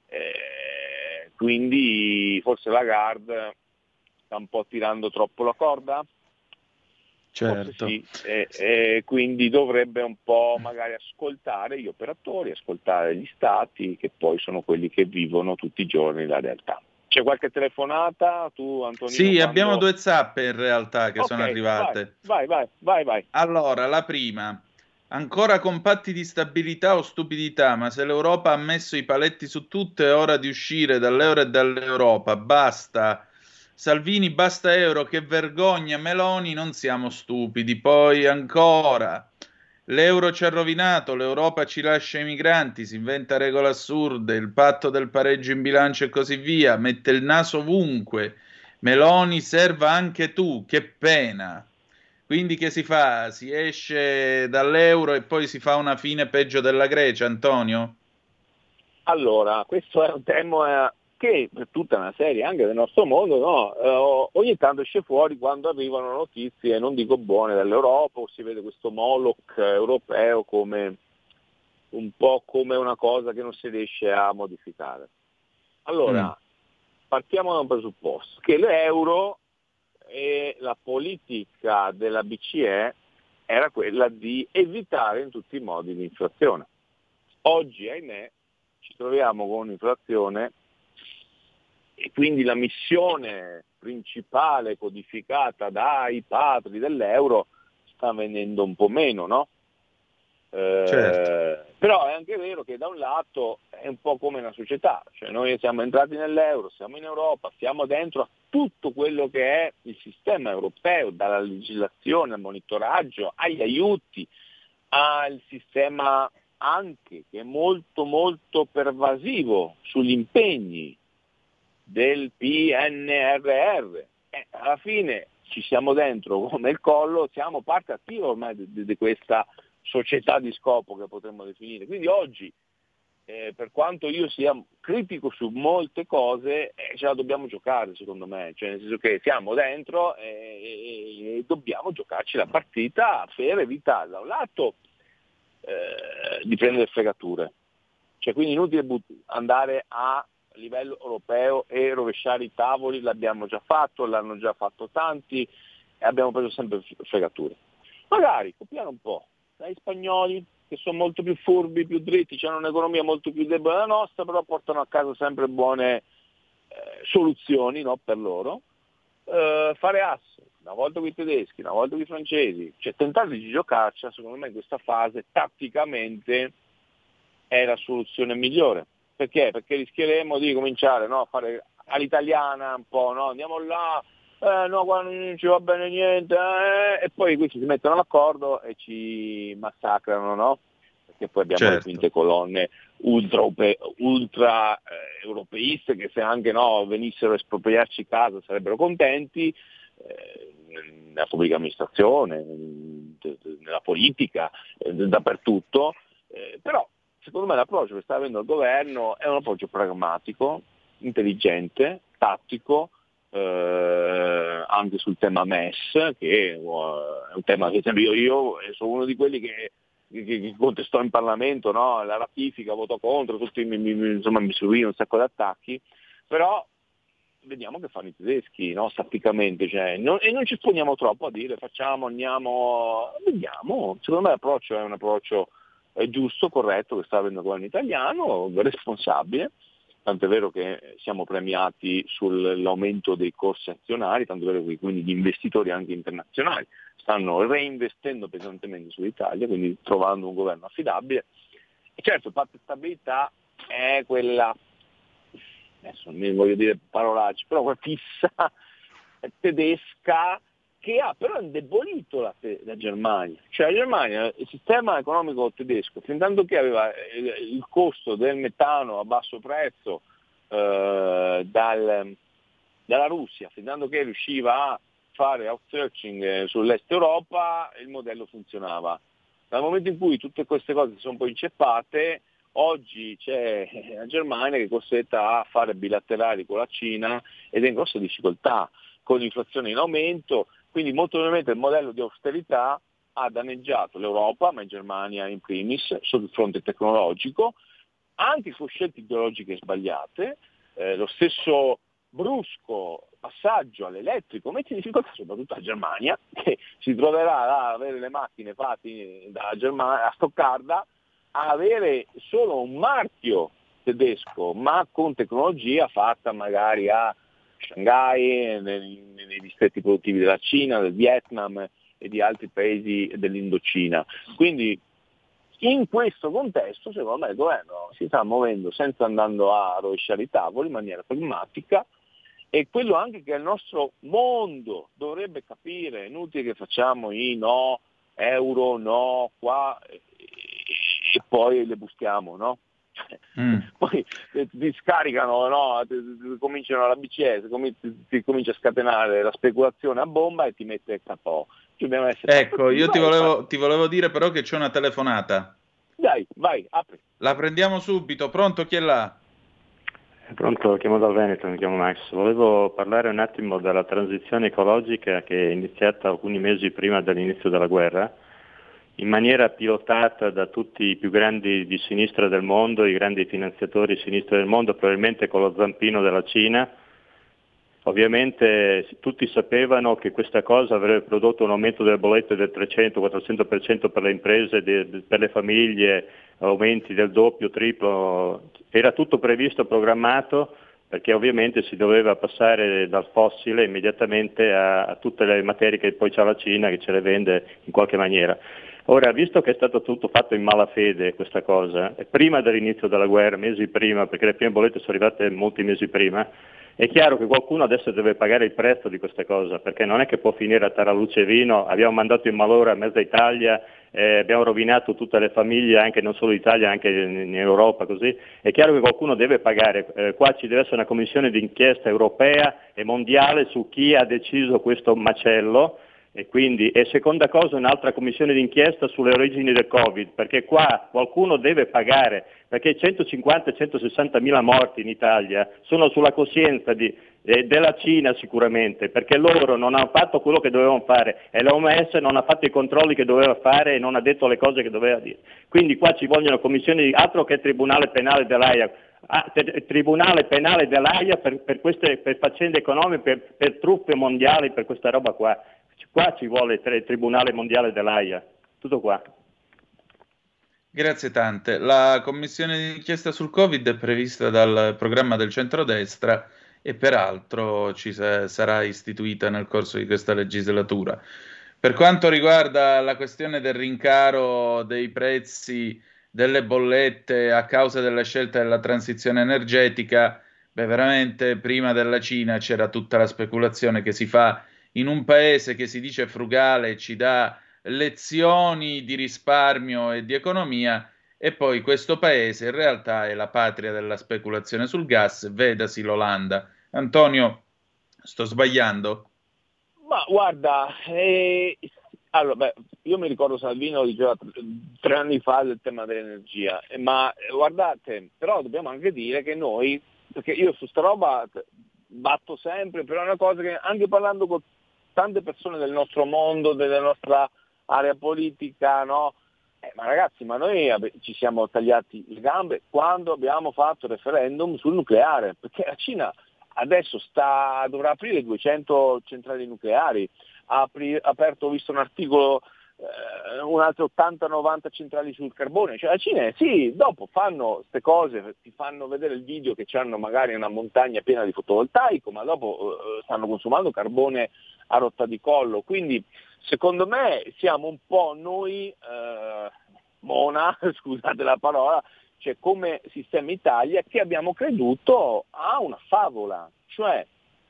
eh, quindi forse Lagarde sta un po' tirando troppo la corda? Certo. Sì, e, e quindi dovrebbe un po' magari ascoltare gli operatori, ascoltare gli stati che poi sono quelli che vivono tutti i giorni la realtà. C'è qualche telefonata? Tu, Antonino? Sì, quando... abbiamo due zappe in realtà che okay, sono arrivate. Vai, vai, vai, vai. Allora, la prima. Ancora con patti di stabilità o stupidità, ma se l'Europa ha messo i paletti su tutto è ora di uscire dall'euro e dall'Europa. Basta. Salvini, basta euro, che vergogna, Meloni, non siamo stupidi. Poi ancora, l'euro ci ha rovinato, l'Europa ci lascia i migranti, si inventa regole assurde, il patto del pareggio in bilancio e così via, mette il naso ovunque, Meloni serva anche tu, che pena. Quindi che si fa? Si esce dall'euro e poi si fa una fine peggio della Grecia, Antonio? Allora, questo è un tema... che per tutta una serie anche del nostro mondo, no? eh, ogni tanto esce fuori quando arrivano notizie, non dico buone, dall'Europa, o si vede questo Moloch europeo come un po' come una cosa che non si riesce a modificare. Allora, mm. partiamo da un presupposto, che l'euro e la politica della B C E era quella di evitare in tutti i modi l'inflazione. Oggi, ahimè, ci troviamo con un'inflazione. E quindi la missione principale codificata dai padri dell'euro sta venendo un po' meno, no? Eh, certo. Però è anche vero che da un lato è un po' come una società, cioè noi siamo entrati nell'euro, siamo in Europa, siamo dentro a tutto quello che è il sistema europeo, dalla legislazione al monitoraggio, agli aiuti, al sistema anche che è molto molto pervasivo sugli impegni del P N R R. Eh, alla fine ci siamo dentro come il collo, siamo parte attiva ormai di, di questa società di scopo che potremmo definire. Quindi oggi, eh, per quanto io sia critico su molte cose, eh, ce la dobbiamo giocare secondo me, cioè nel senso che siamo dentro e, e, e dobbiamo giocarci la partita per evitare da un lato eh, di prendere fregature, cioè quindi inutile but- andare a livello europeo e rovesciare i tavoli, l'abbiamo già fatto, l'hanno già fatto tanti e abbiamo preso sempre fregature. Magari copiare un po' dai spagnoli che sono molto più furbi, più dritti, hanno un'economia molto più debole della nostra, però portano a casa sempre buone eh, soluzioni, no, per loro. Eh, fare asse, una volta con i tedeschi, una volta con i francesi, cioè tentare di giocarci, secondo me in questa fase tatticamente è la soluzione migliore. Perché? Perché rischieremo di cominciare, no, a fare all'italiana un po', no? Andiamo là, eh, no, qua non ci va bene niente, eh, e poi questi si mettono d'accordo e ci massacrano, no? Perché poi abbiamo, certo, le quinte colonne ultra, ultra eh, europeiste che se anche no venissero a espropriarci casa sarebbero contenti, eh, nella pubblica amministrazione, nella politica, eh, dappertutto, eh, però secondo me l'approccio che sta avendo il governo è un approccio pragmatico, intelligente, tattico, eh, anche sul tema M E S, che è un tema che io, io sono uno di quelli che, che, che contestò in Parlamento, no? La ratifica, voto contro, tutti mi, mi, insomma, mi subì un sacco di attacchi, però vediamo che fanno i tedeschi, no? Staticamente, cioè, non, e non ci esponiamo troppo a dire facciamo, andiamo, vediamo. Secondo me l'approccio è un approccio è giusto, corretto, che sta avendo il governo italiano, responsabile, tant'è vero che siamo premiati sull'aumento dei corsi azionari, tant'è vero che quindi gli investitori anche internazionali stanno reinvestendo pesantemente sull'Italia, quindi trovando un governo affidabile. E certo, il patto di stabilità è quella, adesso non mi voglio dire parolacce, però quella fissa tedesca che ha però indebolito la, la Germania. Cioè la Germania, il sistema economico tedesco, fin tanto che aveva il, il costo del metano a basso prezzo eh, dal, dalla Russia, fin tanto che riusciva a fare outsourcing sull'est Europa, il modello funzionava. Dal momento in cui tutte queste cose si sono poi inceppate, oggi c'è la Germania che è costretta a fare bilaterali con la Cina ed è in grossa difficoltà, con l'inflazione in aumento, quindi molto probabilmente il modello di austerità ha danneggiato l'Europa, ma in Germania in primis, sul fronte tecnologico, anche con scelte ideologiche sbagliate, eh, lo stesso brusco passaggio all'elettrico mette in difficoltà soprattutto la Germania, che si troverà ad avere le macchine fatte da Germania, a Stoccarda, a avere solo un marchio tedesco, ma con tecnologia fatta magari a Shanghai, nei, nei distretti produttivi della Cina, del Vietnam e di altri paesi dell'Indocina. Quindi in questo contesto secondo me il governo si sta muovendo senza andando a rovesciare i tavoli in maniera pragmatica, e quello anche che il nostro mondo dovrebbe capire, è inutile che facciamo i no, euro, no, qua e, e poi le buschiamo, no? Mm. Poi ti scaricano, no? ti, ti cominciano la B C E, ti, ti, ti comincia a scatenare la speculazione a bomba e ti mette il K O. Ecco, io ti volevo, ti volevo dire però che c'è una telefonata. Dai, vai, apri. La prendiamo subito. Pronto, chi è là? Pronto, chiamo dal Veneto, mi chiamo Max. Volevo parlare un attimo della transizione ecologica che è iniziata alcuni mesi prima dell'inizio della guerra, in maniera pilotata da tutti i più grandi di sinistra del mondo, i grandi finanziatori di sinistra del mondo, probabilmente con lo zampino della Cina. Ovviamente tutti sapevano che questa cosa avrebbe prodotto un aumento delle bollette del trecento quattrocento per cento per le imprese, per le famiglie, aumenti del doppio, triplo. Era tutto previsto, programmato, perché ovviamente si doveva passare dal fossile immediatamente a, a tutte le materie che poi c'ha la Cina, che ce le vende in qualche maniera. Ora, visto che è stato tutto fatto in malafede questa cosa, prima dell'inizio della guerra, mesi prima, perché le prime bollette sono arrivate molti mesi prima, è chiaro che qualcuno adesso deve pagare il prezzo di questa cosa, perché non è che può finire a taralluce e vino, abbiamo mandato in malora a mezza Italia, eh, abbiamo rovinato tutte le famiglie, anche non solo in Italia, anche in Europa, così. È chiaro che qualcuno deve pagare, eh, qua ci deve essere una commissione d'inchiesta europea e mondiale su chi ha deciso questo macello. E quindi, e seconda cosa, un'altra commissione d'inchiesta sulle origini del Covid, perché qua qualcuno deve pagare, perché centocinquanta centosessanta mila morti in Italia sono sulla coscienza di, eh, della Cina sicuramente, perché loro non hanno fatto quello che dovevano fare e l'O M S non ha fatto i controlli che doveva fare e non ha detto le cose che doveva dire. Quindi qua ci vogliono commissioni, altro che Tribunale Penale dell'Aia. Ah, ter- Tribunale Penale dell'Aia per, per queste per faccende economiche, per, per truffe mondiali, per questa roba qua. Qua ci vuole il Tribunale Mondiale dell'Aia, tutto qua. Grazie tante. La commissione d'inchiesta sul Covid è prevista dal programma del centrodestra e peraltro ci sa- sarà istituita nel corso di questa legislatura. Per quanto riguarda la questione del rincaro dei prezzi delle bollette a causa della scelta della transizione energetica, beh, veramente prima della Cina c'era tutta la speculazione che si fa in un paese che si dice frugale, ci dà lezioni di risparmio e di economia, e poi questo paese in realtà è la patria della speculazione sul gas, vedasi l'Olanda. Antonio, sto sbagliando? Ma guarda, eh, allora, beh, io mi ricordo Salvini lo diceva tre anni fa del tema dell'energia, ma guardate, però dobbiamo anche dire che noi, perché io su sta roba batto sempre, però è una cosa che anche parlando con tante persone del nostro mondo, della nostra area politica, no? Eh, ma ragazzi, ma noi ci siamo tagliati le gambe quando abbiamo fatto il referendum sul nucleare, perché la Cina adesso sta, dovrà aprire duecento centrali nucleari, ha apri, aperto, ho visto un articolo, eh, un altro ottanta novanta centrali sul carbone, cioè la Cina sì, dopo fanno queste cose, ti fanno vedere il video che c'hanno magari una montagna piena di fotovoltaico, ma dopo eh, stanno consumando carbone a rotta di collo, quindi secondo me siamo un po' noi eh, mona, scusate la parola, cioè come sistema Italia che abbiamo creduto a una favola, cioè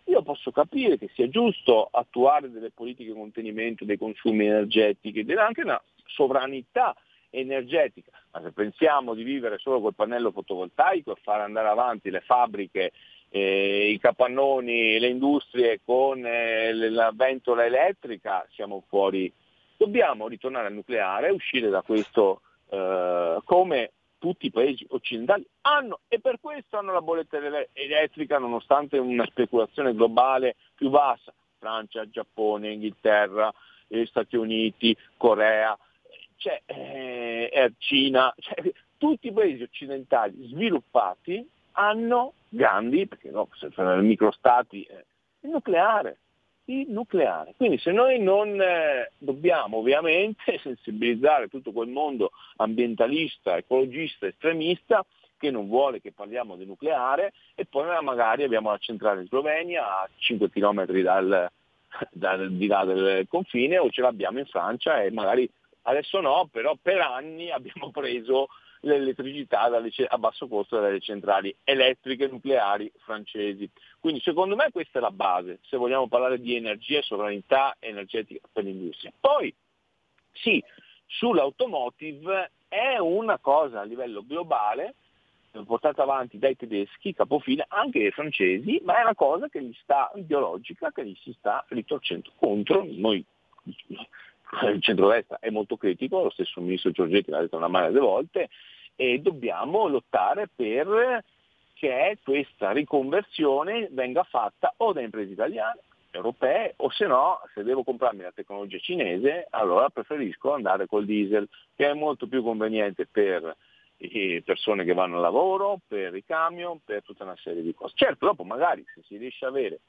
io posso capire che sia giusto attuare delle politiche di contenimento dei consumi energetici, anche una sovranità energetica, ma se pensiamo di vivere solo col pannello fotovoltaico e far andare avanti le fabbriche, eh, i capannoni, le industrie con eh, la ventola elettrica, siamo fuori. Dobbiamo ritornare al nucleare, uscire da questo eh, come tutti i paesi occidentali hanno, e per questo hanno la bolletta elettrica nonostante una speculazione globale più bassa. Francia, Giappone, Inghilterra, eh, Stati Uniti, Corea, cioè, eh, Cina, cioè, tutti i paesi occidentali sviluppati hanno grandi, perché no, sono microstati, eh, il nucleare. Il nucleare. Quindi se noi non eh, dobbiamo ovviamente sensibilizzare tutto quel mondo ambientalista, ecologista, estremista che non vuole che parliamo di nucleare, e poi magari abbiamo la centrale in Slovenia a cinque chilometri dal, dal, di là del confine, o ce l'abbiamo in Francia, e magari adesso no, però per anni abbiamo preso l'elettricità dalle, a basso costo dalle centrali elettriche nucleari francesi. Quindi secondo me questa è la base, se vogliamo parlare di energia e sovranità energetica per l'industria. Poi sì, sull'automotive è una cosa a livello globale portata avanti dai tedeschi, capofila, anche dai francesi, ma è una cosa che gli sta ideologica, che gli si sta ritorcendo contro. Noi, il centrodestra è molto critico, lo stesso ministro Giorgetti l'ha detto una marea di volte, e dobbiamo lottare per che questa riconversione venga fatta o da imprese italiane, europee, o se no, se devo comprarmi la tecnologia cinese, allora preferisco andare col diesel, che è molto più conveniente per le persone che vanno al lavoro, per i camion, per tutta una serie di cose. Certo, dopo magari se si riesce a avere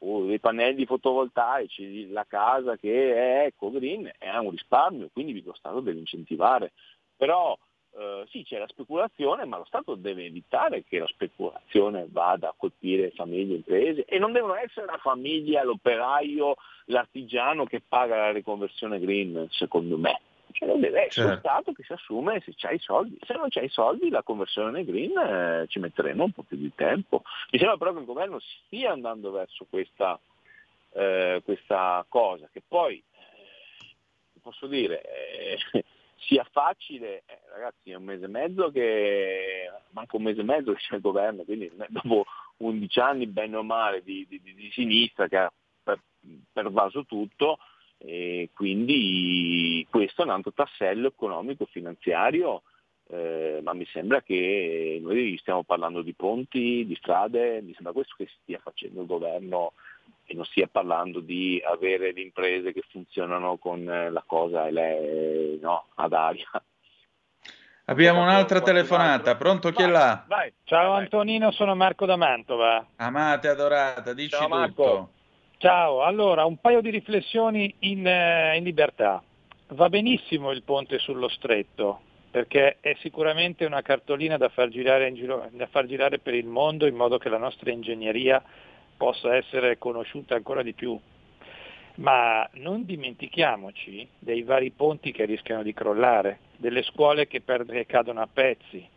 o dei pannelli fotovoltaici, la casa che è eco green, è un risparmio, quindi lo Stato deve incentivare. Però eh, sì, c'è la speculazione, ma lo Stato deve evitare che la speculazione vada a colpire famiglie e imprese, e non devono essere la famiglia, l'operaio, l'artigiano che paga la riconversione green, secondo me. Cioè non deve essere certo. Lo Stato che si assume se c'hai i soldi, se non c'hai i soldi la conversione green eh, ci metteremo un po' più di tempo. Mi sembra però che il governo stia andando verso questa, eh, questa cosa, che poi eh, posso dire eh, sia facile, eh, ragazzi è un mese e mezzo che, manca un mese e mezzo che c'è il governo, quindi dopo undici anni bene o male di, di, di, di sinistra che ha per, pervaso tutto. E quindi questo è un altro tassello economico-finanziario, eh, ma mi sembra che noi stiamo parlando di ponti, di strade, mi sembra questo che stia facendo il governo, e non stia parlando di avere le imprese che funzionano con la cosa le, no, ad aria. Abbiamo un'altra telefonata, pronto chi è là? Vai. Ciao Antonino, sono Marco da Mantova. Amata e adorata, dici tutto. Ciao Marco. Ciao, allora un paio di riflessioni in, eh, in libertà. Va benissimo il ponte sullo stretto, perché è sicuramente una cartolina da far girare in giro, da far girare per il mondo, in modo che la nostra ingegneria possa essere conosciuta ancora di più. Ma non dimentichiamoci dei vari ponti che rischiano di crollare, delle scuole che, per, che cadono a pezzi,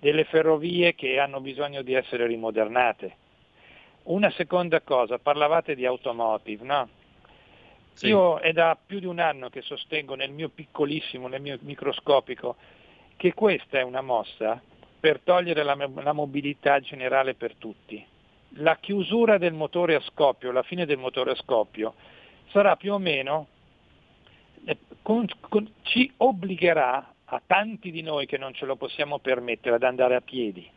delle ferrovie che hanno bisogno di essere rimodernate. Una seconda cosa, parlavate di automotive, no? Sì. Io è da più di un anno che sostengo nel mio piccolissimo, nel mio microscopico, che questa è una mossa per togliere la, la mobilità generale per tutti. La chiusura del motore a scoppio, la fine del motore a scoppio, sarà più o meno, con, con, ci obbligherà a tanti di noi che non ce lo possiamo permettere ad andare a piedi.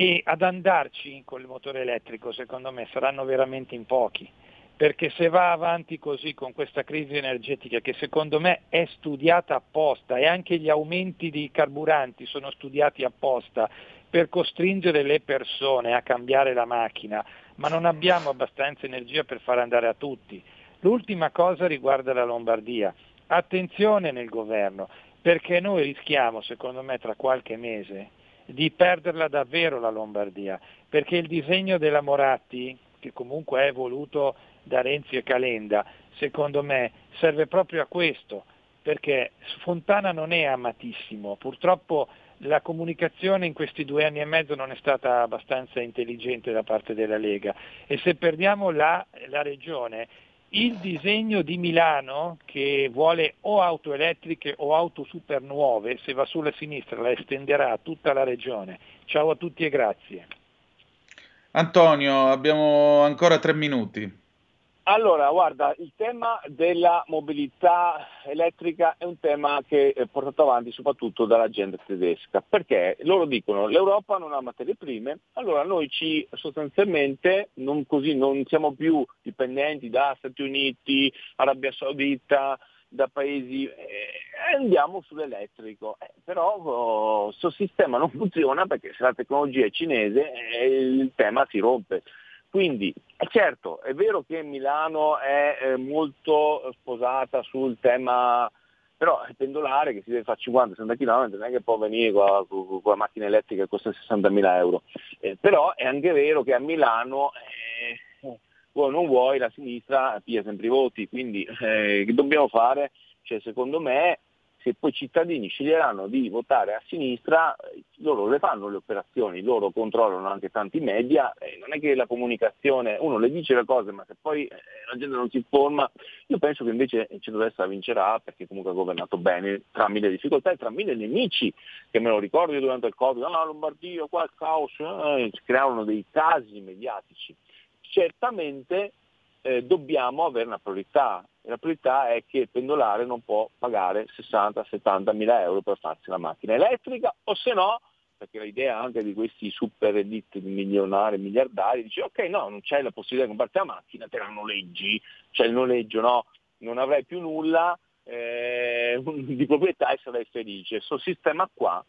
E ad andarci con il motore elettrico, secondo me, saranno veramente in pochi, perché se va avanti così con questa crisi energetica, che secondo me è studiata apposta, e anche gli aumenti di carburanti sono studiati apposta per costringere le persone a cambiare la macchina, ma non abbiamo abbastanza energia per far andare a tutti. L'ultima cosa riguarda la Lombardia. Attenzione nel governo, perché noi rischiamo, secondo me, tra qualche mese di perderla davvero la Lombardia, perché il disegno della Moratti, che comunque è voluto da Renzi e Calenda, secondo me serve proprio a questo, perché Fontana non è amatissimo, purtroppo la comunicazione in questi due anni e mezzo non è stata abbastanza intelligente da parte della Lega, e se perdiamo la, la regione, il disegno di Milano, che vuole o auto elettriche o auto super nuove, se va sulla sinistra la estenderà a tutta la regione. Ciao a tutti e grazie. Antonio, abbiamo ancora tre minuti. Allora, guarda, il tema della mobilità elettrica è un tema che è portato avanti soprattutto dall'agenda tedesca, perché loro dicono l'Europa non ha materie prime, allora noi ci sostanzialmente non così non siamo più dipendenti da Stati Uniti, Arabia Saudita, da paesi, e eh, andiamo sull'elettrico, eh, però questo oh, sistema non funziona, perché se la tecnologia è cinese eh, il tema si rompe. Quindi, certo, è vero che Milano è eh, molto sposata sul tema, però il pendolare che si deve fare cinquanta sessanta chilometri non è che può venire con la macchina elettrica che costa sessantamila euro. Eh, però è anche vero che a Milano eh, vuoi non vuoi, la sinistra piglia sempre i voti, quindi eh, che dobbiamo fare? Cioè, secondo me, se poi i cittadini sceglieranno di votare a sinistra, loro le fanno le operazioni, loro controllano anche tanti media, eh, non è che la comunicazione, uno le dice le cose, ma se poi eh, la gente non si informa, io penso che invece il centrodestra vincerà, perché comunque ha governato bene, tra mille difficoltà e tra mille nemici, che me lo ricordo io durante il Covid, ah Lombardia, qua il caos, eh, creavano dei casi mediatici. Certamente eh, dobbiamo avere una priorità. La priorità è che il pendolare non può pagare sessanta settanta mila euro per farsi la macchina elettrica, o se no, perché l'idea anche di questi super elite milionari, miliardari, dice ok, no, non c'è la possibilità di comprarti la macchina, te la noleggi, c'è il noleggio, no, non avrai più nulla eh, di proprietà e sarai felice. Questo sistema qua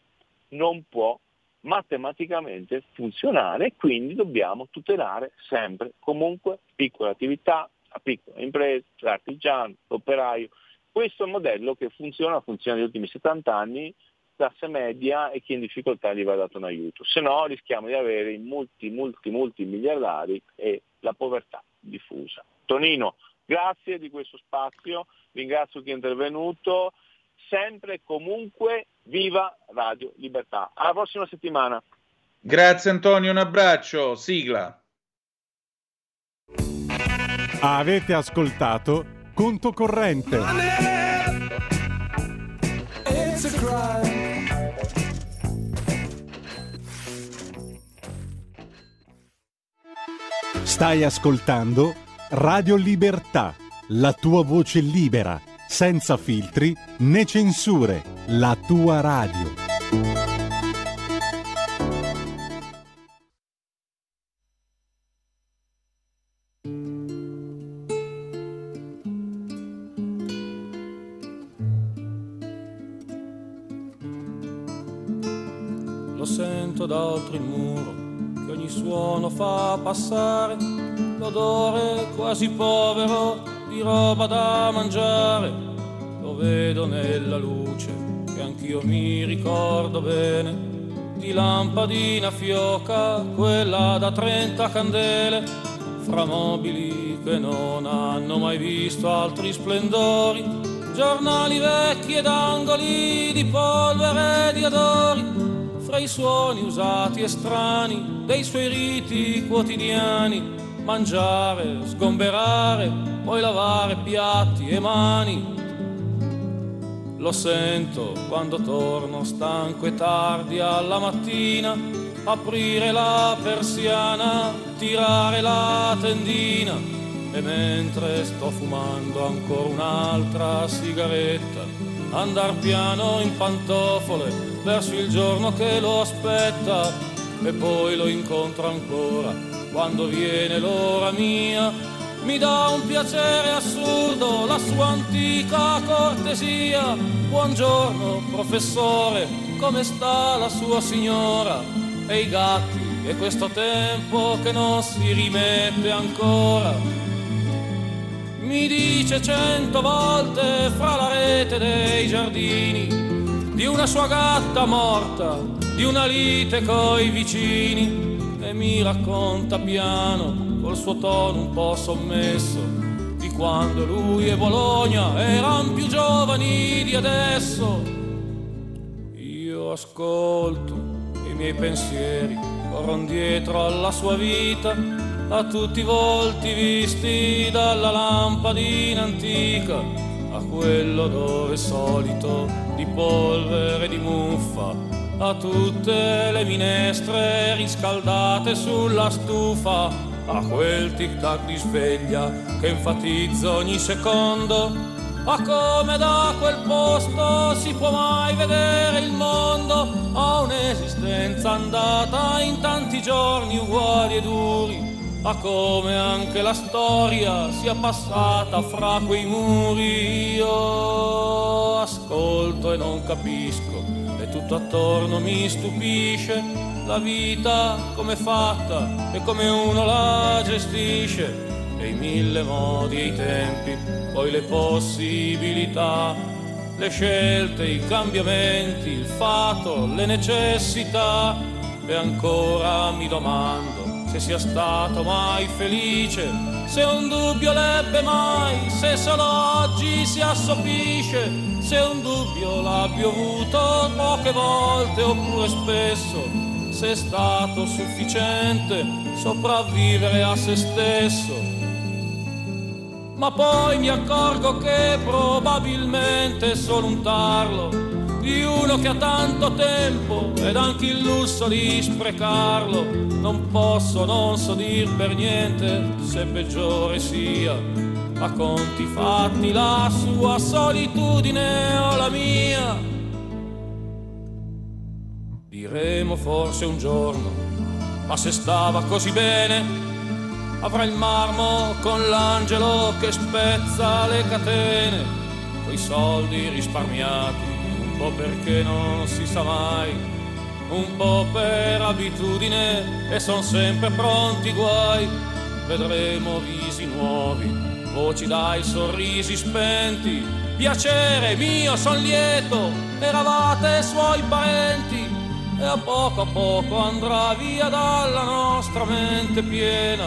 non può matematicamente funzionare, quindi dobbiamo tutelare sempre, comunque, piccole attività, a piccola impresa, l'artigiano, l'operaio. Questo è un modello che funziona, funziona negli ultimi settanta anni, classe media e chi è in difficoltà gli va dato un aiuto, se no rischiamo di avere i multi, multi, multi miliardari e la povertà diffusa. Tonino, grazie di questo spazio, ringrazio chi è intervenuto, sempre e comunque viva Radio Libertà, alla prossima settimana. Grazie Antonio, un abbraccio, sigla. Avete ascoltato Conto Corrente. Stai ascoltando Radio Libertà, la tua voce libera, senza filtri né censure, la tua radio. D'altro il muro che ogni suono fa passare, l'odore quasi povero di roba da mangiare, lo vedo nella luce che anch'io mi ricordo bene, di lampadina fioca quella da trenta candele, fra mobili che non hanno mai visto altri splendori, giornali vecchi ed angoli di polvere e di odori, fra i suoni usati e strani dei suoi riti quotidiani, mangiare, sgomberare, poi lavare piatti e mani. Lo sento quando torno stanco e tardi alla mattina, aprire la persiana, tirare la tendina, e mentre sto fumando ancora un'altra sigaretta, andar piano in pantofole verso il giorno che lo aspetta, e poi lo incontro ancora quando viene l'ora mia, mi dà un piacere assurdo la sua antica cortesia, buongiorno professore, come sta la sua signora, e i gatti e questo tempo che non si rimette ancora mi dice cento volte fra la rete dei giardini di una sua gatta morta, di una lite coi vicini, e mi racconta piano col suo tono un po' sommesso di quando lui e Bologna eran più giovani di adesso. Io ascolto i miei pensieri, corro indietro alla sua vita, a tutti i volti visti dalla lampadina antica, a quello dove solito di polvere e di muffa, a tutte le minestre riscaldate sulla stufa, a quel tic-tac di sveglia che enfatizza ogni secondo, a come da quel posto si può mai vedere il mondo, a un'esistenza andata in tanti giorni uguali e duri, a come anche la storia sia passata fra quei muri. Io ascolto e non capisco e tutto attorno mi stupisce la vita come è fatta e come uno la gestisce, e i mille modi e i tempi, poi le possibilità, le scelte, i cambiamenti, il fato, le necessità. E ancora mi domando se sia stato mai felice, se un dubbio l'ebbe mai, se solo oggi si assopisce, se un dubbio l'abbia avuto poche volte oppure spesso, se è stato sufficiente sopravvivere a se stesso. Ma poi mi accorgo che probabilmente è solo un tarlo di uno che ha tanto tempo ed anche il lusso di sprecarlo. Non posso, non so dir per niente se peggiore sia, a conti fatti la sua solitudine o la mia. Diremo forse un giorno, ma se stava così bene, avrà il marmo con l'angelo che spezza le catene, coi soldi risparmiati, un po' perché non si sa mai, un po' per abitudine e son sempre pronti guai. Vedremo visi nuovi, voci dai sorrisi spenti, piacere mio son lieto, eravate suoi parenti. E a poco a poco andrà via dalla nostra mente piena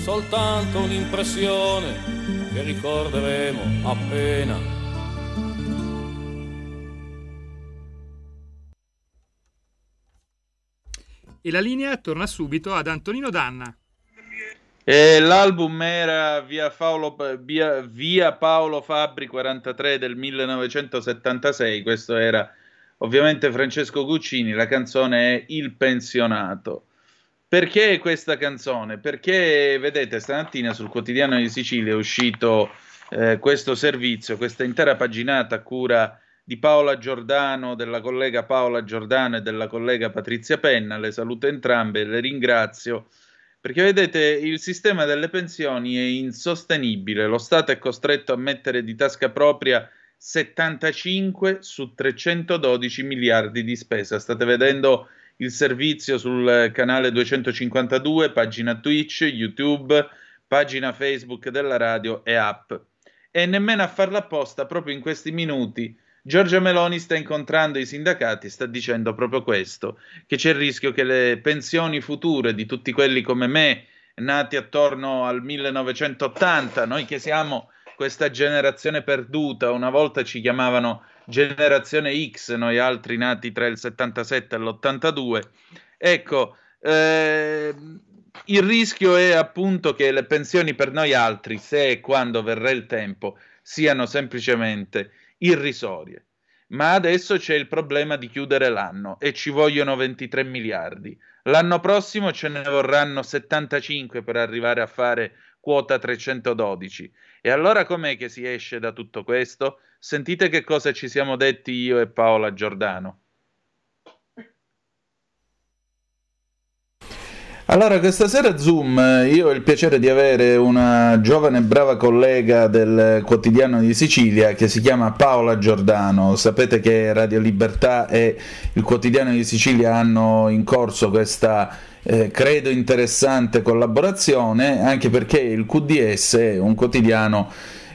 soltanto un'impressione che ricorderemo appena. E la linea torna subito ad Antonino Danna. E l'album era via Paolo, via, via Paolo Fabbri quarantatré del millenovecentosettantasei, questo era ovviamente Francesco Guccini, la canzone è Il pensionato. Perché questa canzone? Perché, vedete, stamattina sul Quotidiano di Sicilia è uscito eh, questo servizio, questa intera paginata a cura di Paola Giordano, della collega Paola Giordano e della collega Patrizia Penna. Le saluto entrambe, le ringrazio, perché vedete, il sistema delle pensioni è insostenibile. Lo Stato è costretto a mettere di tasca propria settantacinque su trecentododici miliardi di spesa. State vedendo il servizio sul canale duecentocinquantadue, pagina Twitch, YouTube, pagina Facebook della radio e app. E nemmeno a farla apposta, proprio in questi minuti, Giorgia Meloni sta incontrando i sindacati, sta dicendo proprio questo, che c'è il rischio che le pensioni future di tutti quelli come me, nati attorno al millenovecentottanta, noi che siamo questa generazione perduta, una volta ci chiamavano generazione X, noi altri nati tra il settantasette e l'ottantadue, ecco, eh, il rischio è appunto che le pensioni per noi altri, se e quando verrà il tempo, siano semplicemente irrisorie. Ma adesso c'è il problema di chiudere l'anno e ci vogliono ventitré miliardi. L'anno prossimo ce ne vorranno settantacinque per arrivare a fare quota trecentododici. E allora com'è che si esce da tutto questo? Sentite che cosa ci siamo detti io e Paola Giordano. Allora, questa sera Zoom, io ho il piacere di avere una giovane e brava collega del Quotidiano di Sicilia che si chiama Paola Giordano. Sapete che Radio Libertà e il Quotidiano di Sicilia hanno in corso questa eh, credo interessante collaborazione, anche perché il Q D S è un quotidiano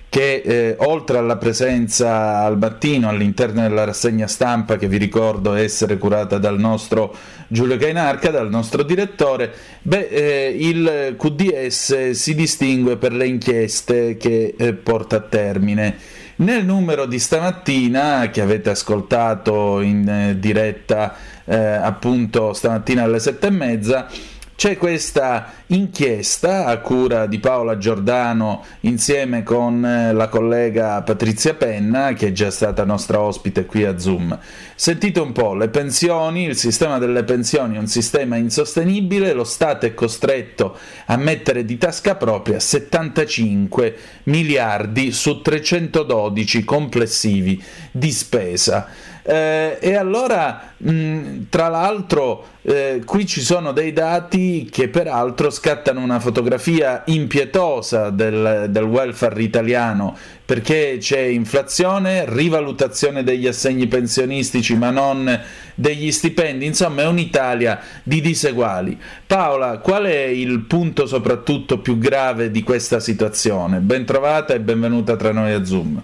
che eh, oltre alla presenza al mattino all'interno della rassegna stampa, che vi ricordo essere curata dal nostro Giulio Cainarca, dal nostro direttore, beh, eh, il Q D S si distingue per le inchieste che eh, porta a termine. Nel numero di stamattina, che avete ascoltato in eh, diretta eh, appunto stamattina alle sette e mezza, c'è questa inchiesta a cura di Paola Giordano insieme con la collega Patrizia Penna, che è già stata nostra ospite qui a Zoom. Sentite un po': le pensioni, il sistema delle pensioni è un sistema insostenibile, lo Stato è costretto a mettere di tasca propria settantacinque miliardi su trecentododici complessivi di spesa. Eh, e allora mh, tra l'altro eh, qui ci sono dei dati che peraltro scattano una fotografia impietosa del, del welfare italiano, perché c'è inflazione, rivalutazione degli assegni pensionistici ma non degli stipendi, insomma è un'Italia di diseguali. Paola, qual è il punto soprattutto più grave di questa situazione? Ben trovata e benvenuta tra noi a Zoom.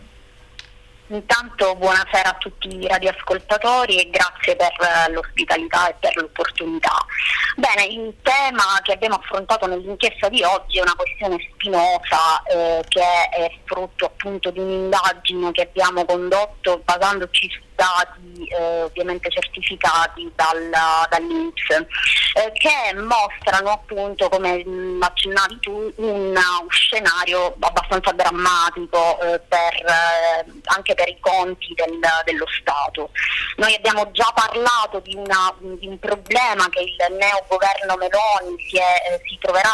Intanto buonasera a tutti i radioascoltatori e grazie per l'ospitalità e per l'opportunità. Bene, il tema che abbiamo affrontato nell'inchiesta di oggi è una questione spinosa eh, che è frutto appunto di un'indagine che abbiamo condotto basandoci su dati eh, ovviamente certificati dal, dall'I N P S eh, che mostrano appunto, come mh, accennavi tu, un, uh, un scenario abbastanza drammatico eh, per, eh, anche per i conti del, dello Stato. Noi abbiamo già parlato di, una, di un problema che il neogoverno Meloni si, è, eh, si troverà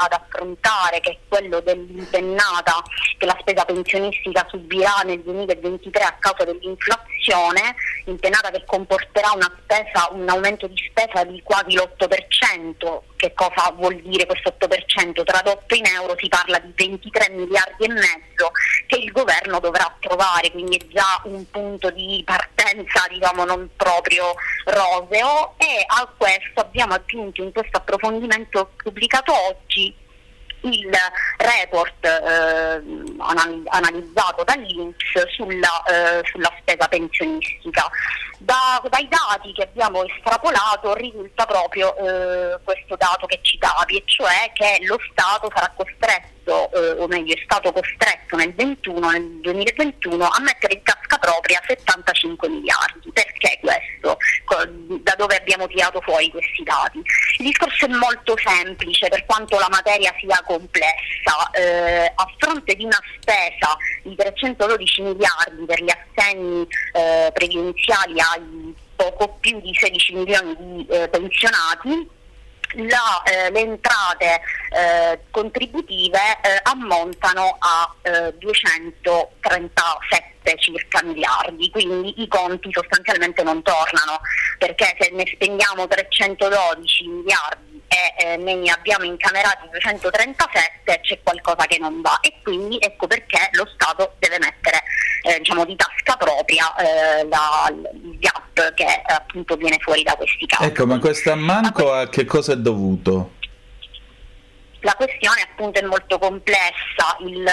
eh, ad affrontare, che è quello dell'impennata che la spesa pensionistica subirà nel duemilaventitré a causa dell'inflazione, impennata che comporterà una spesa, un aumento di spesa di quasi l'otto per cento. Che cosa vuol dire questo otto per cento? Tradotto in euro si parla di ventitré miliardi e mezzo che il governo dovrà trovare, quindi è già un punto di partenza diciamo non proprio roseo, e a questo abbiamo aggiunto in questo approfondimento pubblicato oggi il report eh, analizzato dall'I N P S sulla, eh, sulla spesa pensionistica. Da, dai dati che abbiamo estrapolato risulta proprio eh, questo dato che citavi, e cioè che lo Stato sarà costretto, eh, o meglio è stato costretto nel, ventuno, nel duemilaventuno a mettere in tasca propria settantacinque miliardi. Perché questo? Da dove abbiamo tirato fuori questi dati? Il discorso è molto semplice per quanto la materia sia complessa. Eh, a fronte di una spesa di trecentododici miliardi per gli assegni eh, previdenziali ai poco più di sedici milioni di eh, pensionati, La, eh, le entrate eh, contributive eh, ammontano a eh, duecentotrentasette circa miliardi, quindi i conti sostanzialmente non tornano, perché se ne spendiamo trecentododici miliardi e eh, ne abbiamo incamerati duecentotrentasette, c'è qualcosa che non va, e quindi ecco perché lo Stato deve mettere eh, diciamo di tasca propria eh, la, il gap che eh, appunto viene fuori da questi casi. Ecco, ma questo ammanco a che cosa è dovuto? La questione appunto è molto complessa. Il,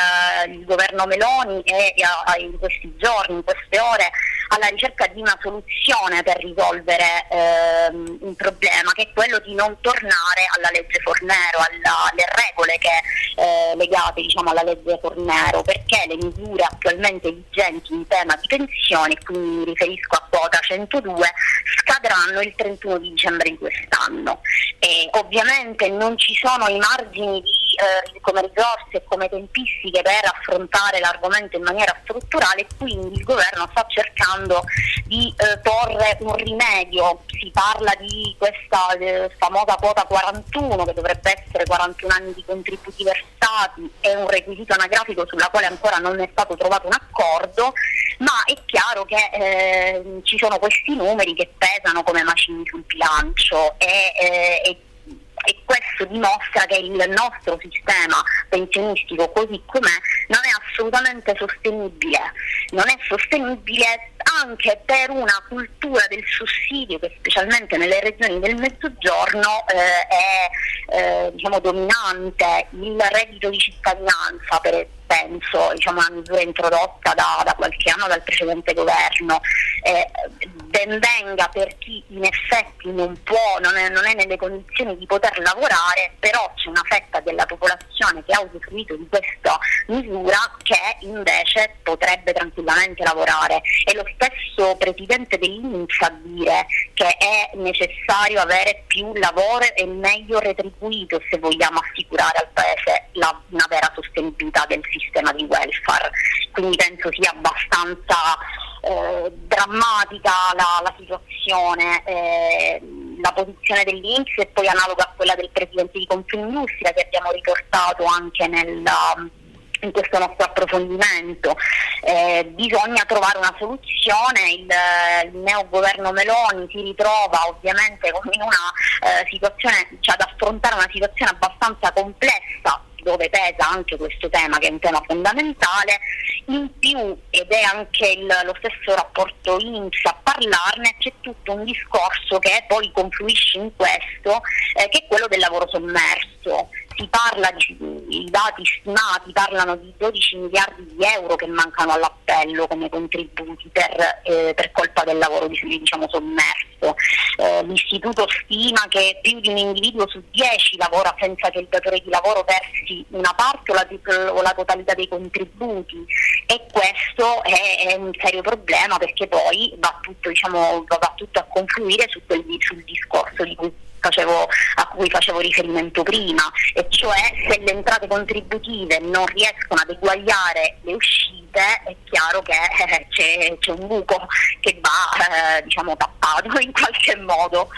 il governo Meloni è in questi giorni, in queste ore, alla ricerca di una soluzione per risolvere ehm, un problema che è quello di non tornare alla legge Fornero, alla, alle regole che, eh, legate diciamo alla legge Fornero, perché le misure attualmente vigenti in tema di pensioni, quindi mi riferisco a quota centodue, scadranno il trentuno di dicembre di quest'anno e ovviamente non ci sono i margini di Eh, come risorse e come tempistiche per affrontare l'argomento in maniera strutturale, quindi il governo sta cercando di eh, porre un rimedio. Si parla di questa eh, famosa quota quarantuno, che dovrebbe essere quarantuno anni di contributi versati, è un requisito anagrafico sulla quale ancora non è stato trovato un accordo, ma è chiaro che eh, ci sono questi numeri che pesano come macigni sul bilancio e, eh, e e questo dimostra che il nostro sistema pensionistico così com'è non è assolutamente sostenibile, non è sostenibile anche per una cultura del sussidio che specialmente nelle regioni del mezzogiorno eh, è eh, diciamo dominante. Il reddito di cittadinanza, per penso, diciamo una misura introdotta da, da qualche anno dal precedente governo, eh, ben venga per chi in effetti non può, non è, non è nelle condizioni di poter lavorare, però c'è una fetta della popolazione che ha usufruito di questa misura che invece potrebbe tranquillamente lavorare. E lo stesso presidente dell'I N P S a dire che è necessario avere più lavoro e meglio retribuito se vogliamo assicurare al Paese la, una vera sostenibilità del sistema di welfare. Quindi penso sia abbastanza eh, drammatica la, la situazione, eh, la posizione dell'I N P S è poi analoga a quella del presidente di Confindustria che abbiamo riportato anche nel in questo nostro approfondimento. Eh, bisogna trovare una soluzione. Il, il neogoverno Meloni si ritrova ovviamente con una eh, situazione, cioè ad affrontare una situazione abbastanza complessa dove pesa anche questo tema che è un tema fondamentale, in più, ed è anche il, lo stesso rapporto I N P S a parlarne, c'è tutto un discorso che poi confluisce in questo, eh, che è quello del lavoro sommerso. Si parla di, i dati stimati parlano di dodici miliardi di euro che mancano all'appello come contributi per, eh, per colpa del lavoro diciamo sommerso. Eh, l'istituto stima che più di un individuo su dieci lavora senza che il datore di lavoro versi una parte o la, o la totalità dei contributi, e questo è, è un serio problema perché poi va tutto, diciamo, va tutto a confluire su quel, sul discorso di cui facevo, a cui facevo riferimento prima, e cioè se le entrate contributive non riescono ad eguagliare le uscite è chiaro che eh, c'è, c'è un buco che va eh, diciamo tappato in qualche modo.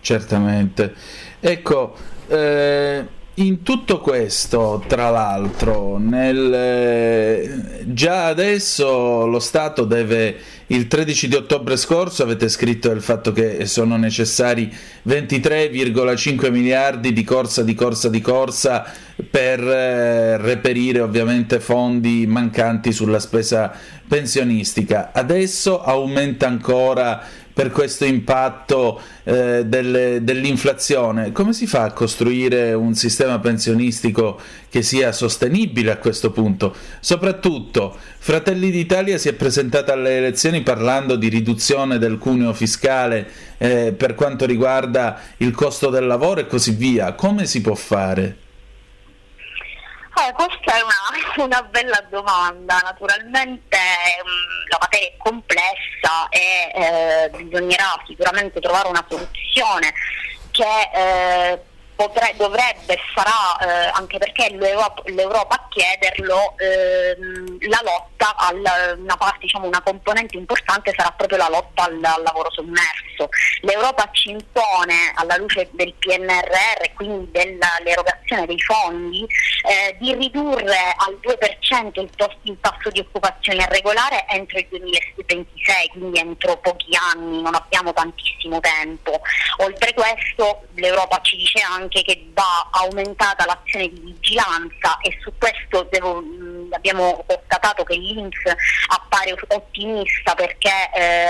Certamente. Ecco, eh, in tutto questo, tra l'altro, nel, eh, già adesso lo Stato deve, il tredici di ottobre scorso avete scritto il fatto che sono necessari ventitré virgola cinque miliardi di corsa di corsa di corsa per eh, reperire ovviamente fondi mancanti sulla spesa pensionistica. Adesso aumenta ancora per questo impatto eh, delle, dell'inflazione. Come si fa a costruire un sistema pensionistico che sia sostenibile a questo punto? Soprattutto, Fratelli d'Italia si è presentata alle elezioni parlando di riduzione del cuneo fiscale eh, per quanto riguarda il costo del lavoro e così via. Come si può fare? Eh, questa è una, una bella domanda. Naturalmente mh, la materia è complessa e eh, bisognerà sicuramente trovare una soluzione che eh, potre, dovrebbe, sarà, eh, anche perché l'Europa, l'Europa a chiederlo, eh, la lotta, al, una parte, diciamo una componente importante sarà proprio la lotta al, al lavoro sommerso. L'Europa ci impone, alla luce del P N R R e quindi dell'erogazione dei fondi, eh, di ridurre al due per cento il, tos- il tasso di occupazione regolare entro il duemilaventisei, quindi entro pochi anni, non abbiamo tantissimo tempo. Oltre questo l'Europa ci dice anche che va aumentata l'azione di vigilanza, e su questo devo, mh, abbiamo constatato che l'I N P S appare ottimista perché eh,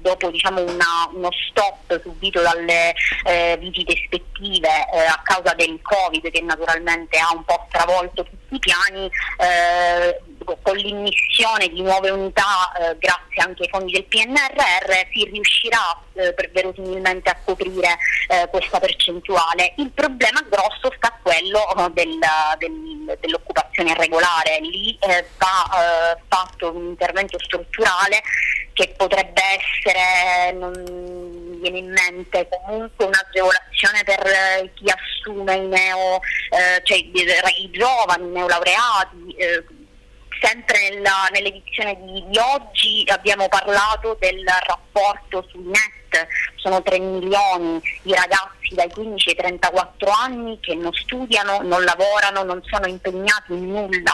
dopo diciamo una, uno stop subito dalle eh, visite ispettive eh, a causa del Covid, che naturalmente ha un po' stravolto tutti i piani, eh, con l'immissione di nuove unità eh, grazie anche ai fondi del P N R R si riuscirà eh, per, verosimilmente a coprire eh, questa percentuale. Il problema grosso sta a quello no, del, del, dell'occupazione irregolare. Lì eh, va eh, fatto un intervento strutturale che potrebbe essere, non viene in mente, comunque un'agevolazione per eh, chi assume i neo, eh, cioè i giovani neolaureati. Eh, Sempre nella, nell'edizione di, di oggi abbiamo parlato del rapporto su net, sono tre milioni di ragazzi dai quindici ai trentaquattro anni che non studiano, non lavorano, non sono impegnati in nulla,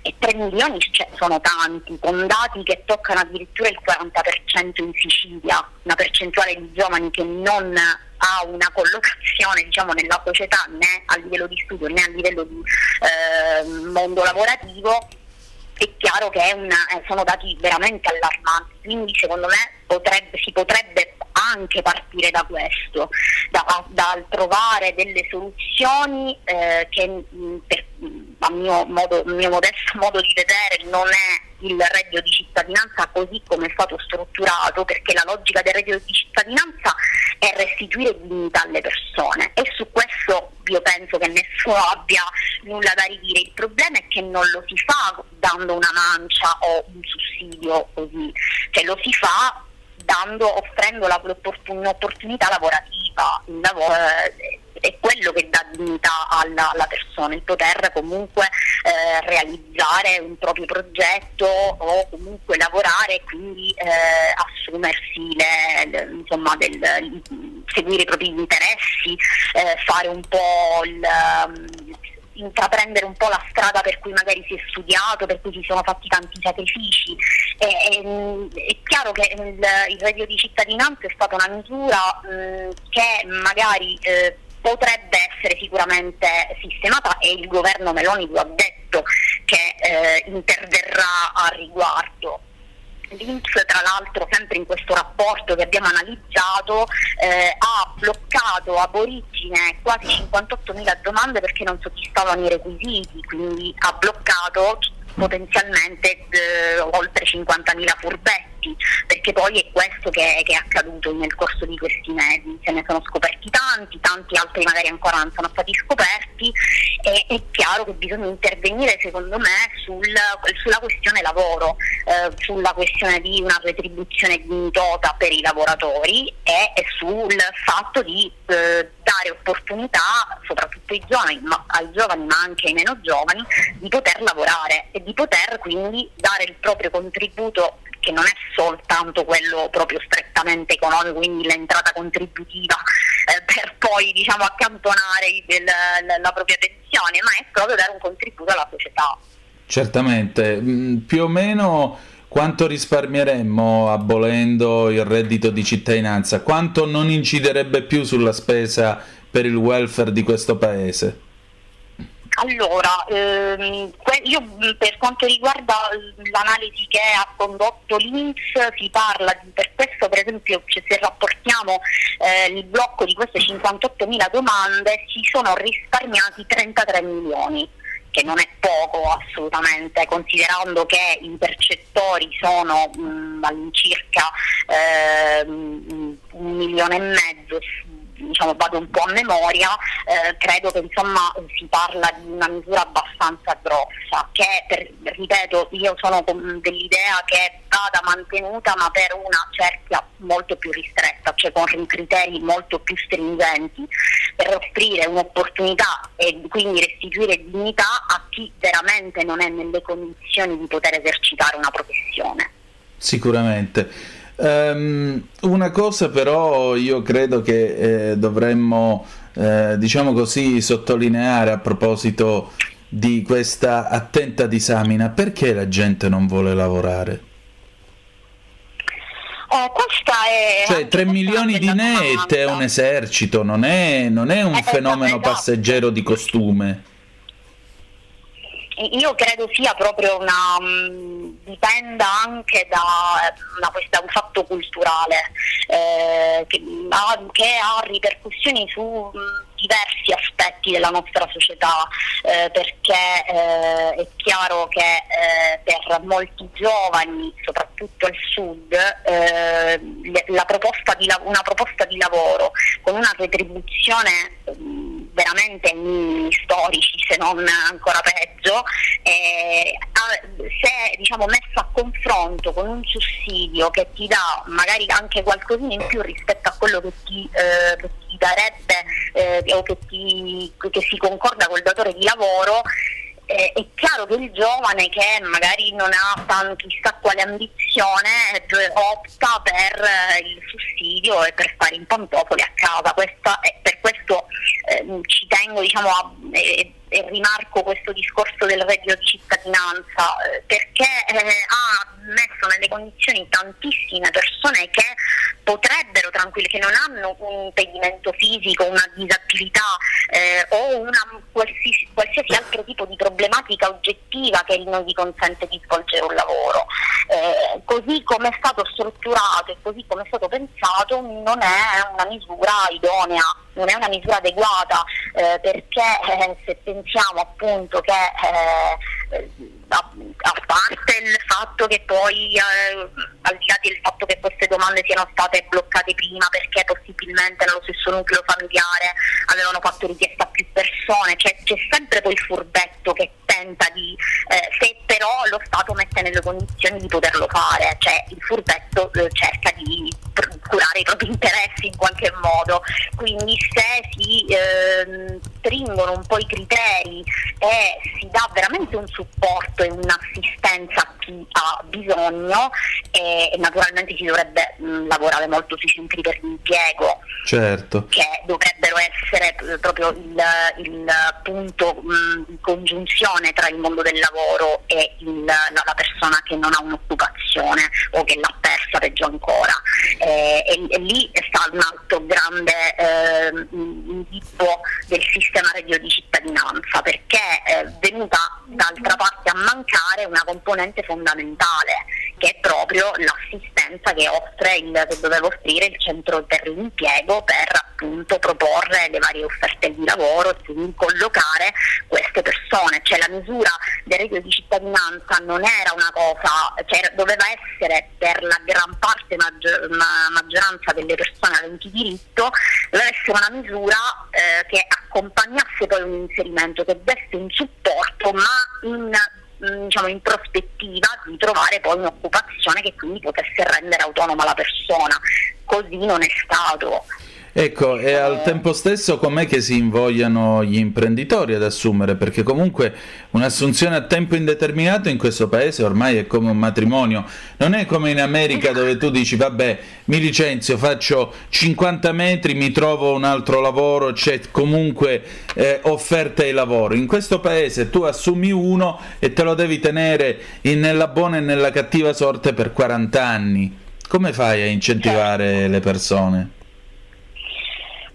e tre milioni cioè, sono tanti, con dati che toccano addirittura il quaranta per cento in Sicilia, una percentuale di giovani che non ha una collocazione diciamo nella società né a livello di studio né a livello di eh, mondo lavorativo. è chiaro che è una, eh, sono dati veramente allarmanti, quindi secondo me potrebbe, si potrebbe anche partire da questo, da, da trovare delle soluzioni eh, che per, a mio, modo, mio modesto modo di vedere non è il reddito di cittadinanza così come è stato strutturato, perché la logica del reddito di cittadinanza è restituire dignità alle persone e su questo io penso che nessuno abbia nulla da ridire. Il problema è che non lo si fa dando una mancia o un sussidio così, cioè lo si fa dando, offrendo la, un'opportunità lavorativa, il lavoro è quello che dà dignità alla, alla persona, il poter comunque eh, realizzare un proprio progetto o comunque lavorare e quindi eh, assumersi le, le, insomma del, seguire i propri interessi, eh, fare un po' il intraprendere un po' la strada per cui magari si è studiato, per cui si sono fatti tanti sacrifici. È, è, è chiaro che il, il reddito di cittadinanza è stata una misura mh, che magari eh, potrebbe essere sicuramente sistemata e il governo Meloni lo ha detto che eh, interverrà a riguardo. L'I N P S, tra l'altro, sempre in questo rapporto che abbiamo analizzato, eh, ha bloccato ab origine quasi cinquantottomila domande perché non soddisfavano i requisiti, quindi ha bloccato potenzialmente eh, oltre cinquantamila furbetti, perché poi è questo che, che è accaduto nel corso di questi mesi. Se ne sono scoperti tanti, tanti altri magari ancora non sono stati scoperti e è chiaro che bisogna intervenire secondo me sul, sulla questione lavoro, eh, sulla questione di una retribuzione dignitosa per i lavoratori e, e sul fatto di eh, dare opportunità soprattutto ai giovani, ma, ai giovani ma anche ai meno giovani, di poter lavorare e di poter quindi dare il proprio contributo, che non è soltanto quello proprio strettamente economico, quindi l'entrata contributiva eh, per poi diciamo accantonare il, la, la propria pensione, ma è proprio dare un contributo alla società. Certamente, mm, più o meno quanto risparmieremmo abolendo il reddito di cittadinanza? Quanto non inciderebbe più sulla spesa per il welfare di questo paese? Allora, ehm, io per quanto riguarda l'analisi che ha condotto l'I N P S si parla di, per questo per esempio cioè, se rapportiamo eh, il blocco di queste cinquantottomila domande si sono risparmiati trentatré milioni, che non è poco assolutamente, considerando che i percettori sono mh, all'incirca eh, mh, un milione e mezzo, diciamo vado un po' a memoria, eh, credo che insomma si parla di una misura abbastanza grossa, che per, ripeto, io sono dell'idea che vada mantenuta ma per una cerchia molto più ristretta, cioè con criteri molto più stringenti, per offrire un'opportunità e quindi restituire dignità a chi veramente non è nelle condizioni di poter esercitare una professione. Sicuramente. Um, una cosa però io credo che eh, dovremmo, eh, diciamo così, sottolineare a proposito di questa attenta disamina: perché la gente non vuole lavorare? Eh, questa è cioè tre milioni di net è un esercito, non è, non è un eh, fenomeno passeggero di costume. Io credo sia proprio una mh, dipenda anche da, una, da un fatto culturale eh, che, ha, che ha ripercussioni su mh, diversi aspetti della nostra società, eh, perché eh, è chiaro che eh, per molti giovani, soprattutto al sud, eh, la proposta di, una proposta di lavoro con una retribuzione mh, veramente minimi storici, se non ancora peggio, eh, se diciamo messa a confronto con un sussidio che ti dà magari anche qualcosina in più rispetto a quello che ti, eh, che ti darebbe eh, o che, ti, che si concorda col datore di lavoro, eh, è chiaro che il giovane che magari non ha tan, chissà quale ambizione opta per il sussidio e per stare in pantofole a casa. Questa è, per questo eh, ci tengo diciamo a eh, e rimarco questo discorso del reddito di cittadinanza, perché eh, ha messo nelle condizioni tantissime persone che potrebbero tranquille, che non hanno un impedimento fisico, una disabilità eh, o una qualsiasi, qualsiasi altro tipo di problematica oggettiva lavorativa che non gli consente di svolgere un lavoro. Eh, così come è stato strutturato e così come è stato pensato non è una misura idonea, non è una misura adeguata, eh, perché eh, se pensiamo appunto che eh, a, a parte il fatto che poi eh, al di là del fatto che queste domande siano state bloccate prima perché possibilmente nello stesso nucleo familiare avevano fatto richiesta a più persone, cioè c'è sempre quel furbetto che tenta di eh, se però lo Stato mette nelle condizioni di poterlo fare, cioè il furbetto eh, cerca di pr- curare i propri interessi in qualche modo, quindi se si eh, stringono un po' i criteri e si dà veramente un supporto e un'assistenza a chi ha bisogno, e eh, naturalmente si dovrebbe mh, lavorare molto sui centri per l'impiego, certo, che dovrebbero essere eh, proprio il, il punto mh, di congiunzione tra il mondo del lavoro e il, la, la persona che non ha un'occupazione o che l'ha persa, peggio ancora. Eh, e, e lì sta un altro grande eh, inghippo del sistema reddito di cittadinanza, perché è venuta d'altra parte a mancare una componente fondamentale che è proprio l'assistenza che offre il, che doveva offrire il centro per l'impiego per appunto proporre le varie offerte di lavoro e quindi collocare queste persone. Cioè la misura del reddito di cittadinanza non era una cosa, cioè doveva essere per la gran parte maggior, ma, maggioranza delle persone aventi diritto, doveva essere una misura eh, che accompagnasse poi un inserimento, che desse un supporto ma in diciamo in prospettiva di trovare poi un'occupazione che quindi potesse rendere autonoma la persona. Così non è stato. Ecco, e al tempo stesso com'è che si invogliano gli imprenditori ad assumere? Perché comunque un'assunzione a tempo indeterminato in questo paese ormai è come un matrimonio, non è come in America dove tu dici vabbè mi licenzio, faccio cinquanta metri, mi trovo un altro lavoro, c'è comunque eh, offerta di lavoro. In questo paese tu assumi uno e te lo devi tenere in, nella buona e nella cattiva sorte per quaranta anni. Come fai a incentivare le persone?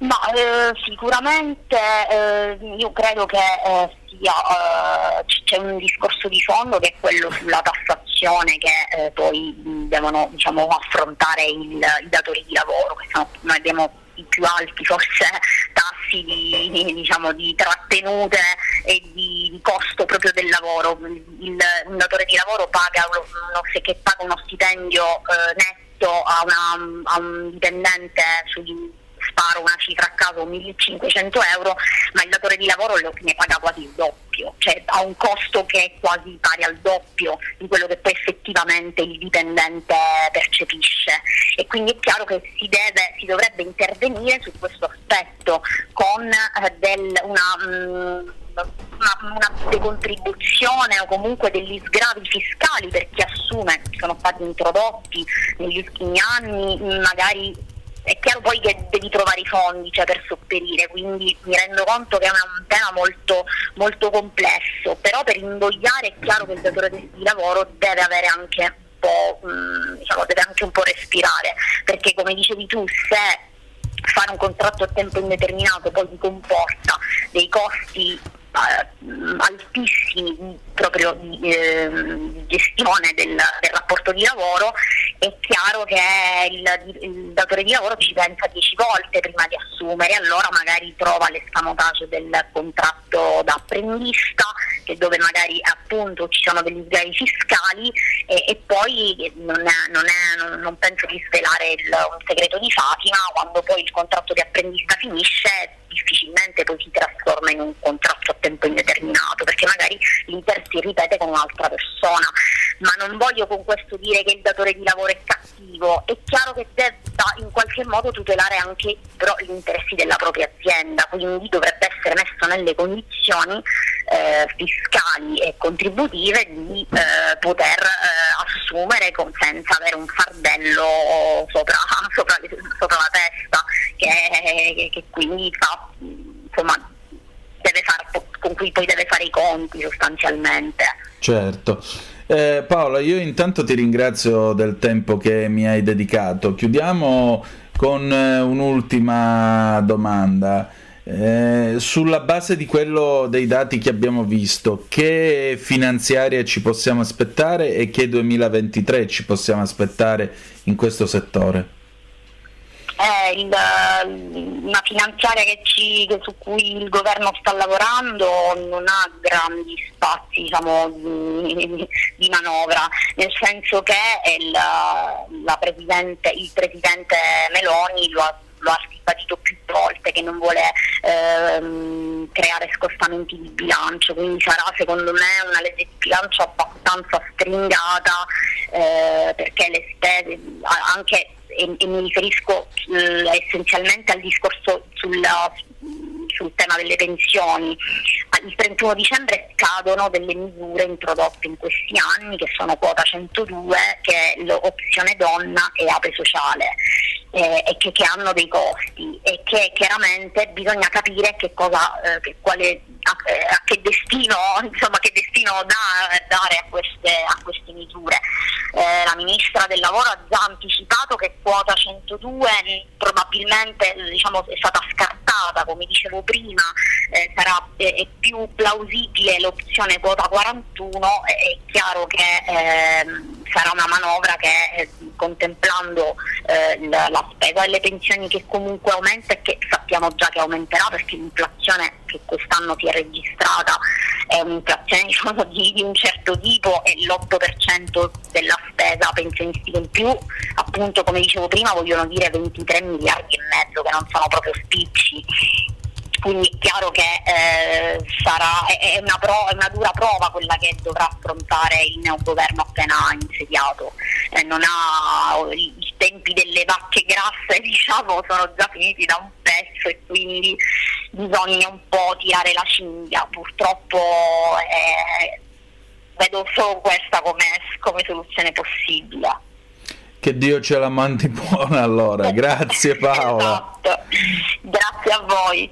Ma eh, sicuramente eh, io credo che eh, sia eh, c'è un discorso di fondo che è quello sulla tassazione che eh, poi devono diciamo affrontare il, i datori di lavoro, che sono, noi abbiamo i più alti forse tassi di, di, diciamo, di trattenute e di, di costo proprio del lavoro. Il, un datore di lavoro paga uno, che paga uno stipendio eh, netto a, una, a un dipendente sugli sparo una cifra a caso, millecinquecento euro, ma il datore di lavoro ne paga quasi il doppio, cioè ha un costo che è quasi pari al doppio di quello che poi effettivamente il dipendente percepisce, e quindi è chiaro che si deve, si dovrebbe intervenire su questo aspetto con eh, del, una... Mh, Una, una decontribuzione o comunque degli sgravi fiscali per chi assume, sono stati introdotti negli ultimi anni, magari è chiaro poi che devi trovare i fondi, cioè, per sopperire, quindi mi rendo conto che è un tema molto, molto complesso, però per invogliare è chiaro che il datore di lavoro deve avere anche un po', mh, diciamo, deve anche un po' respirare, perché come dicevi tu, se fare un contratto a tempo indeterminato poi ti comporta dei costi eh, altissimi proprio di, eh, di gestione del, del rapporto di lavoro, è chiaro che il, il datore di lavoro ci pensa dieci volte prima di assumere, allora magari trova l'escamotage del contratto da apprendista, che dove magari appunto ci sono degli sgravi fiscali, e, e poi non, è, non, è, non, non penso di svelare il, un segreto di Fatima, quando poi il contratto di apprendista finisce difficilmente poi si trasforma in un contratto a tempo indeterminato, perché magari l'inter si ripete con un'altra persona. Ma non voglio con questo dire che il datore di lavoro è cattivo, è chiaro che deve in qualche modo tutelare anche però gli interessi della propria azienda, quindi dovrebbe essere messo nelle condizioni eh, fiscali e contributive di eh, poter eh, assumere con, senza avere un fardello sopra, sopra, sopra la testa, che, che quindi fa, insomma, deve far, con cui poi deve fare i conti sostanzialmente. Certo. Eh, Paola, io intanto ti ringrazio del tempo che mi hai dedicato. Chiudiamo con eh, un'ultima domanda. Eh, sulla base di quello, dei dati che abbiamo visto, che finanziaria ci possiamo aspettare e che duemilaventitré ci possiamo aspettare in questo settore? È il, una finanziaria che ci, che su cui il governo sta lavorando non ha grandi spazi, diciamo, di, di manovra, nel senso che il, la presidente, il presidente Meloni lo ha lo ha ribadito più volte che non vuole ehm, creare scostamenti di bilancio, quindi sarà secondo me una legge di bilancio abbastanza stringata, eh, perché le spese anche, e, e mi riferisco eh, essenzialmente al discorso sulla, sul tema delle pensioni. Il trentuno dicembre scadono delle misure introdotte in questi anni, che sono quota centodue, che è l'opzione donna e ape sociale, eh, e che, che hanno dei costi e che chiaramente bisogna capire che cosa, eh, che, quale, a, a che destino, insomma, che destino da, dare a queste, a queste misure. Eh, la ministra del lavoro ha già anticipato che quota centodue probabilmente, diciamo, è stata scartata, come dicevo prima, eh, sarà eh, più plausibile l'opzione quota quarantuno. È chiaro che eh, sarà una manovra che, eh, contemplando eh, la, la spesa delle pensioni, che comunque aumenta e che sappiamo già che aumenterà, perché l'inflazione che quest'anno si è registrata è un'inflazione, diciamo, di, di un certo tipo, e l'otto per cento della spesa pensionistica in più, appunto, come dicevo prima, vogliono dire ventitré miliardi e mezzo, che non sono proprio spicci. Quindi è chiaro che eh, sarà è una, pro, è una dura prova quella che dovrà affrontare il neogoverno appena insediato. Eh, non ha i, i tempi delle vacche grasse, diciamo, sono già finiti da un pezzo, e quindi bisogna un po' tirare la cinghia. Purtroppo eh, vedo solo questa come, come soluzione possibile. Che Dio ce la mandi buona, allora. Grazie Paola. Esatto. Grazie a voi.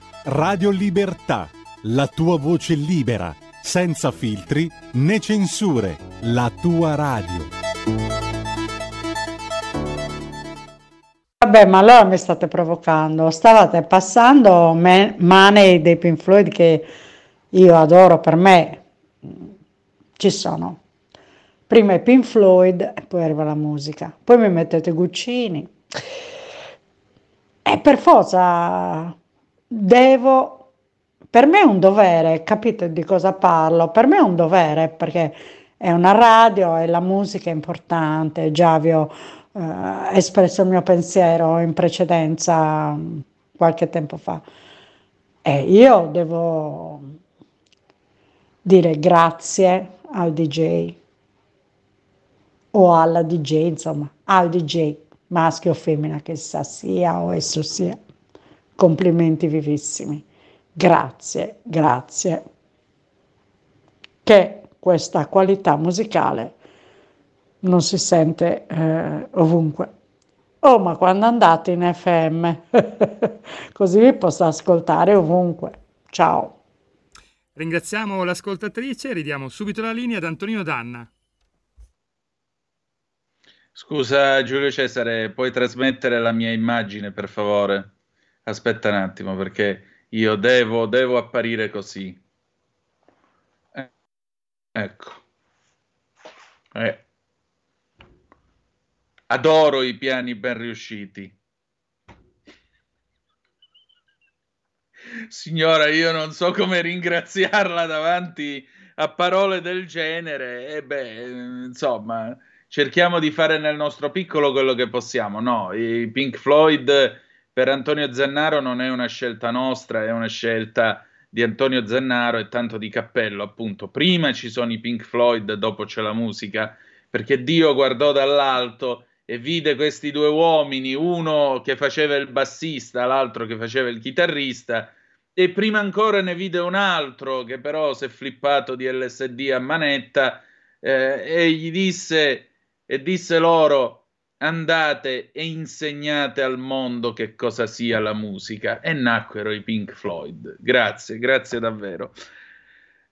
Radio Libertà, la tua voce libera, senza filtri né censure, la tua radio. Vabbè, ma allora mi state provocando, stavate passando Man- Money dei Pink Floyd, che io adoro, per me ci sono. Prima i Pink Floyd e poi arriva la musica, poi mi mettete Guccini. E per forza... Devo, per me è un dovere, capite di cosa parlo? Per me è un dovere, perché è una radio e la musica è importante. Già vi ho eh, espresso il mio pensiero in precedenza qualche tempo fa. E io devo dire grazie al D J o alla D J, insomma, al D J, maschio o femmina che sa sia o esso sia. Complimenti vivissimi, grazie, grazie, che questa qualità musicale non si sente eh, ovunque. Oh, ma quando andate in F M, così vi posso ascoltare ovunque. Ciao. Ringraziamo l'ascoltatrice e ridiamo subito la linea ad Antonino Danna. Scusa Giulio Cesare, puoi trasmettere la mia immagine, per favore? Aspetta un attimo, perché io devo, devo apparire così. Eh, ecco. Eh. Adoro i piani ben riusciti. signora, io non so come ringraziarla davanti a parole del genere. E beh, insomma, cerchiamo di fare nel nostro piccolo quello che possiamo. No, i Pink Floyd per Antonio Zennaro non è una scelta nostra, è una scelta di Antonio Zennaro, e tanto di cappello, appunto. Prima ci sono i Pink Floyd, dopo c'è la musica, perché Dio guardò dall'alto e vide questi due uomini, uno che faceva il bassista, l'altro che faceva il chitarrista, e prima ancora ne vide un altro che però si è flippato di L S D a manetta, eh, e gli disse, e disse loro: andate e insegnate al mondo che cosa sia la musica. E nacquero i Pink Floyd. Grazie, grazie davvero.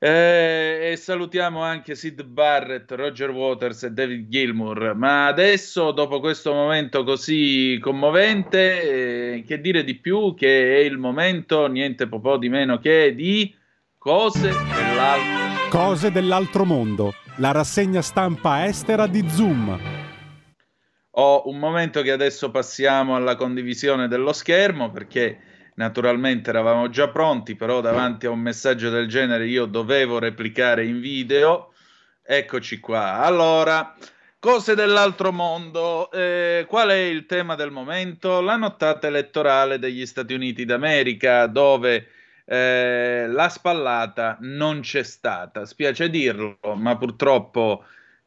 Eh, e salutiamo anche Sid Barrett, Roger Waters e David Gilmour. Ma adesso, dopo questo momento così commovente, eh, che dire di più che è il momento niente po' di meno che di cose dell'altro. Cose dell'altro mondo, la rassegna stampa estera di Zoom. Ho un momento che adesso passiamo alla condivisione dello schermo, perché naturalmente eravamo già pronti, però davanti a un messaggio del genere io dovevo replicare in video. Eccoci qua. Allora, cose dell'altro mondo. Eh, qual è il tema del momento? La nottata elettorale degli Stati Uniti d'America, dove eh, la spallata non c'è stata. Spiace dirlo, ma purtroppo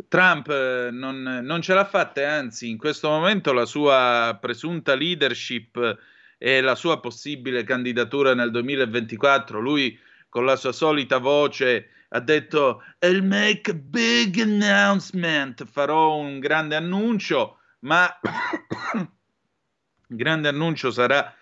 Trump non, non ce l'ha fatta, e anzi in questo momento la sua presunta leadership e la sua possibile candidatura nel duemilaventiquattro, lui con la sua solita voce ha detto "I'll make a big announcement", farò un grande annuncio, ma il grande annuncio sarà,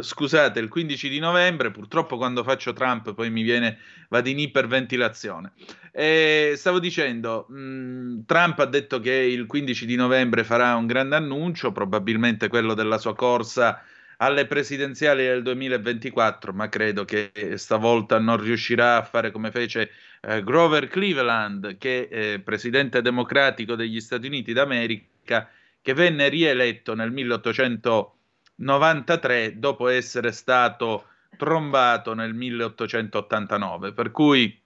scusate, il quindici di novembre, purtroppo quando faccio Trump poi mi viene, vado in iperventilazione. E stavo dicendo, mh, Trump ha detto che il quindici di novembre farà un grande annuncio, probabilmente quello della sua corsa alle presidenziali del duemilaventiquattro, ma credo che stavolta non riuscirà a fare come fece eh, Grover Cleveland, che è presidente democratico degli Stati Uniti d'America, che venne rieletto nel milleottocentonovantatré dopo essere stato trombato nel milleottocentottantanove, per cui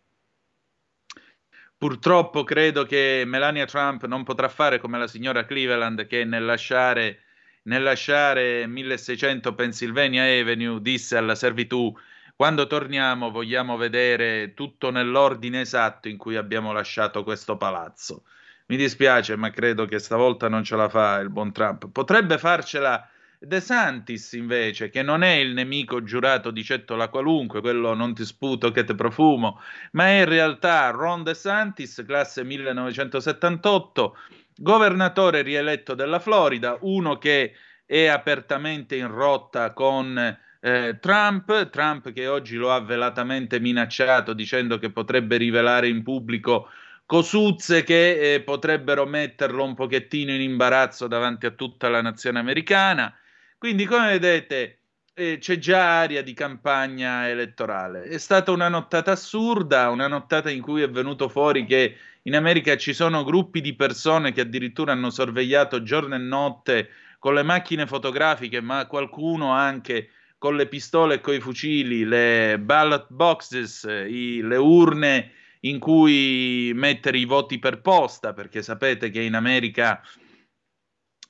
purtroppo credo che Melania Trump non potrà fare come la signora Cleveland, che nel lasciare, nel lasciare milleseicento Pennsylvania Avenue disse alla servitù: quando torniamo vogliamo vedere tutto nell'ordine esatto in cui abbiamo lasciato questo palazzo. Mi dispiace, ma credo che stavolta non ce la fa il buon Trump. Potrebbe farcela DeSantis invece, che non è il nemico giurato di Cettola qualunque, quello non ti sputo che te profumo, ma è in realtà Ron DeSantis, classe millenovecentosettantotto, governatore rieletto della Florida, uno che è apertamente in rotta con eh, Trump, Trump che oggi lo ha velatamente minacciato dicendo che potrebbe rivelare in pubblico cosuzze che eh, potrebbero metterlo un pochettino in imbarazzo davanti a tutta la nazione americana. Quindi, come vedete, eh, c'è già aria di campagna elettorale. È stata una nottata assurda, una nottata in cui è venuto fuori che in America ci sono gruppi di persone che addirittura hanno sorvegliato giorno e notte con le macchine fotografiche, ma qualcuno anche con le pistole e coi fucili, le ballot boxes, i, le urne in cui mettere i voti per posta, perché sapete che in America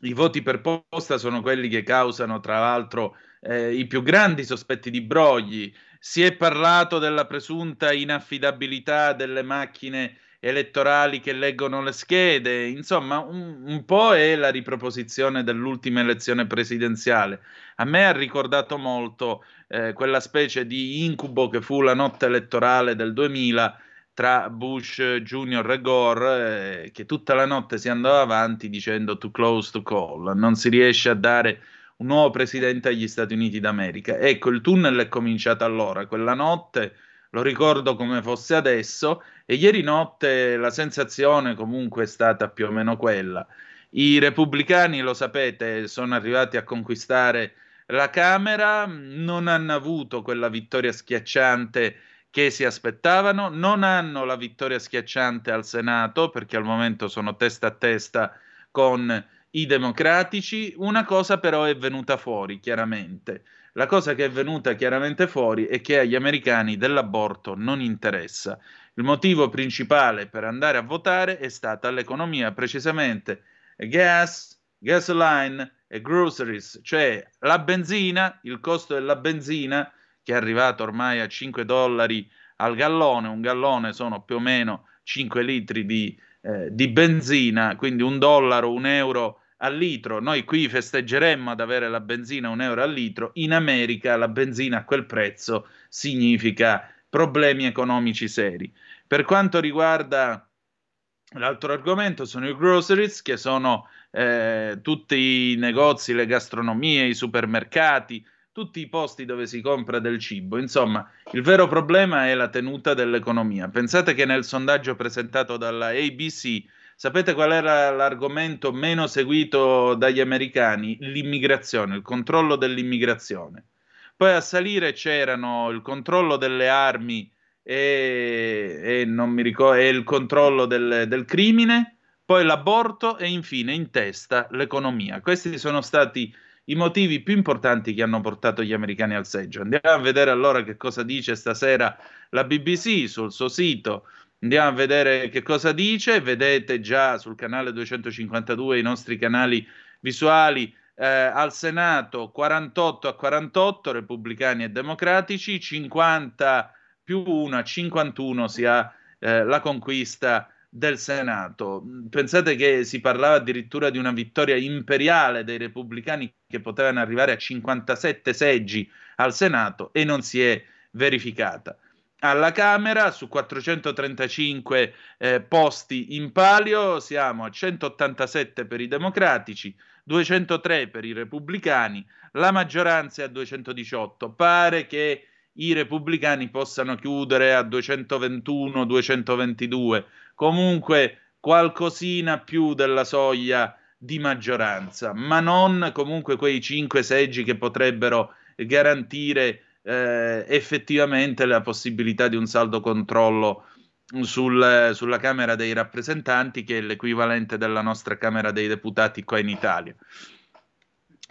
i voti per posta sono quelli che causano, tra l'altro, eh, i più grandi sospetti di brogli. Si è parlato della presunta inaffidabilità delle macchine elettorali che leggono le schede. Insomma, un, un po' è la riproposizione dell'ultima elezione presidenziale. A me ha ricordato molto eh, quella specie di incubo che fu la notte elettorale del duemila, tra Bush Junior e Gore, eh, che tutta la notte si andava avanti dicendo "too close to call", non si riesce a dare un nuovo presidente agli Stati Uniti d'America. Ecco, il tunnel è cominciato allora, quella notte, lo ricordo come fosse adesso, e ieri notte la sensazione comunque è stata più o meno quella. I repubblicani, lo sapete, sono arrivati a conquistare la Camera, non hanno avuto quella vittoria schiacciante che si aspettavano, non hanno la vittoria schiacciante al Senato, perché al momento sono testa a testa con i democratici. Una cosa però è venuta fuori chiaramente: La cosa che è venuta chiaramente fuori è che agli americani dell'aborto non interessa. Il motivo principale per andare a votare è stata l'economia, precisamente gas, gasoline e groceries, cioè la benzina, il costo della benzina, che è arrivato ormai a cinque dollari al gallone. Un gallone sono più o meno cinque litri di, eh, di benzina, quindi un dollaro, un euro al litro. Noi qui festeggeremmo ad avere la benzina un euro al litro, in America la benzina a quel prezzo significa problemi economici seri. Per quanto riguarda l'altro argomento, sono i groceries, che sono eh, tutti i negozi, le gastronomie, i supermercati, tutti i posti dove si compra del cibo. Insomma, il vero problema è la tenuta dell'economia. Pensate che nel sondaggio presentato dalla A B C, sapete qual era l'argomento meno seguito dagli americani? L'immigrazione, il controllo dell'immigrazione. Poi a salire c'erano il controllo delle armi e, e, non mi ricordo, e il controllo del, del crimine, poi l'aborto e infine in testa l'economia. Questi sono stati i motivi più importanti che hanno portato gli americani al seggio. Andiamo a vedere allora che cosa dice stasera la B B C sul suo sito. Andiamo a vedere che cosa dice. Vedete già sul canale duecentocinquantadue i nostri canali visuali. Eh, al Senato quarantotto a quarantotto repubblicani e democratici, cinquanta più uno a cinquantuno si ha eh, la conquista del Senato. Pensate che si parlava addirittura di una vittoria imperiale dei repubblicani, che potevano arrivare a cinquantasette seggi al Senato, e non si è verificata. Alla Camera, su quattrocentotrentacinque eh, posti in palio, siamo a centottantasette per i democratici, duecentotré per i repubblicani, la maggioranza è a duecentodiciotto. Pare che i repubblicani possano chiudere a duecentoventuno duecentoventidue, comunque qualcosina più della soglia di maggioranza, ma non comunque quei cinque seggi che potrebbero garantire eh, effettivamente la possibilità di un saldo controllo Sul, sulla Camera dei rappresentanti, che è l'equivalente della nostra Camera dei deputati qua in Italia.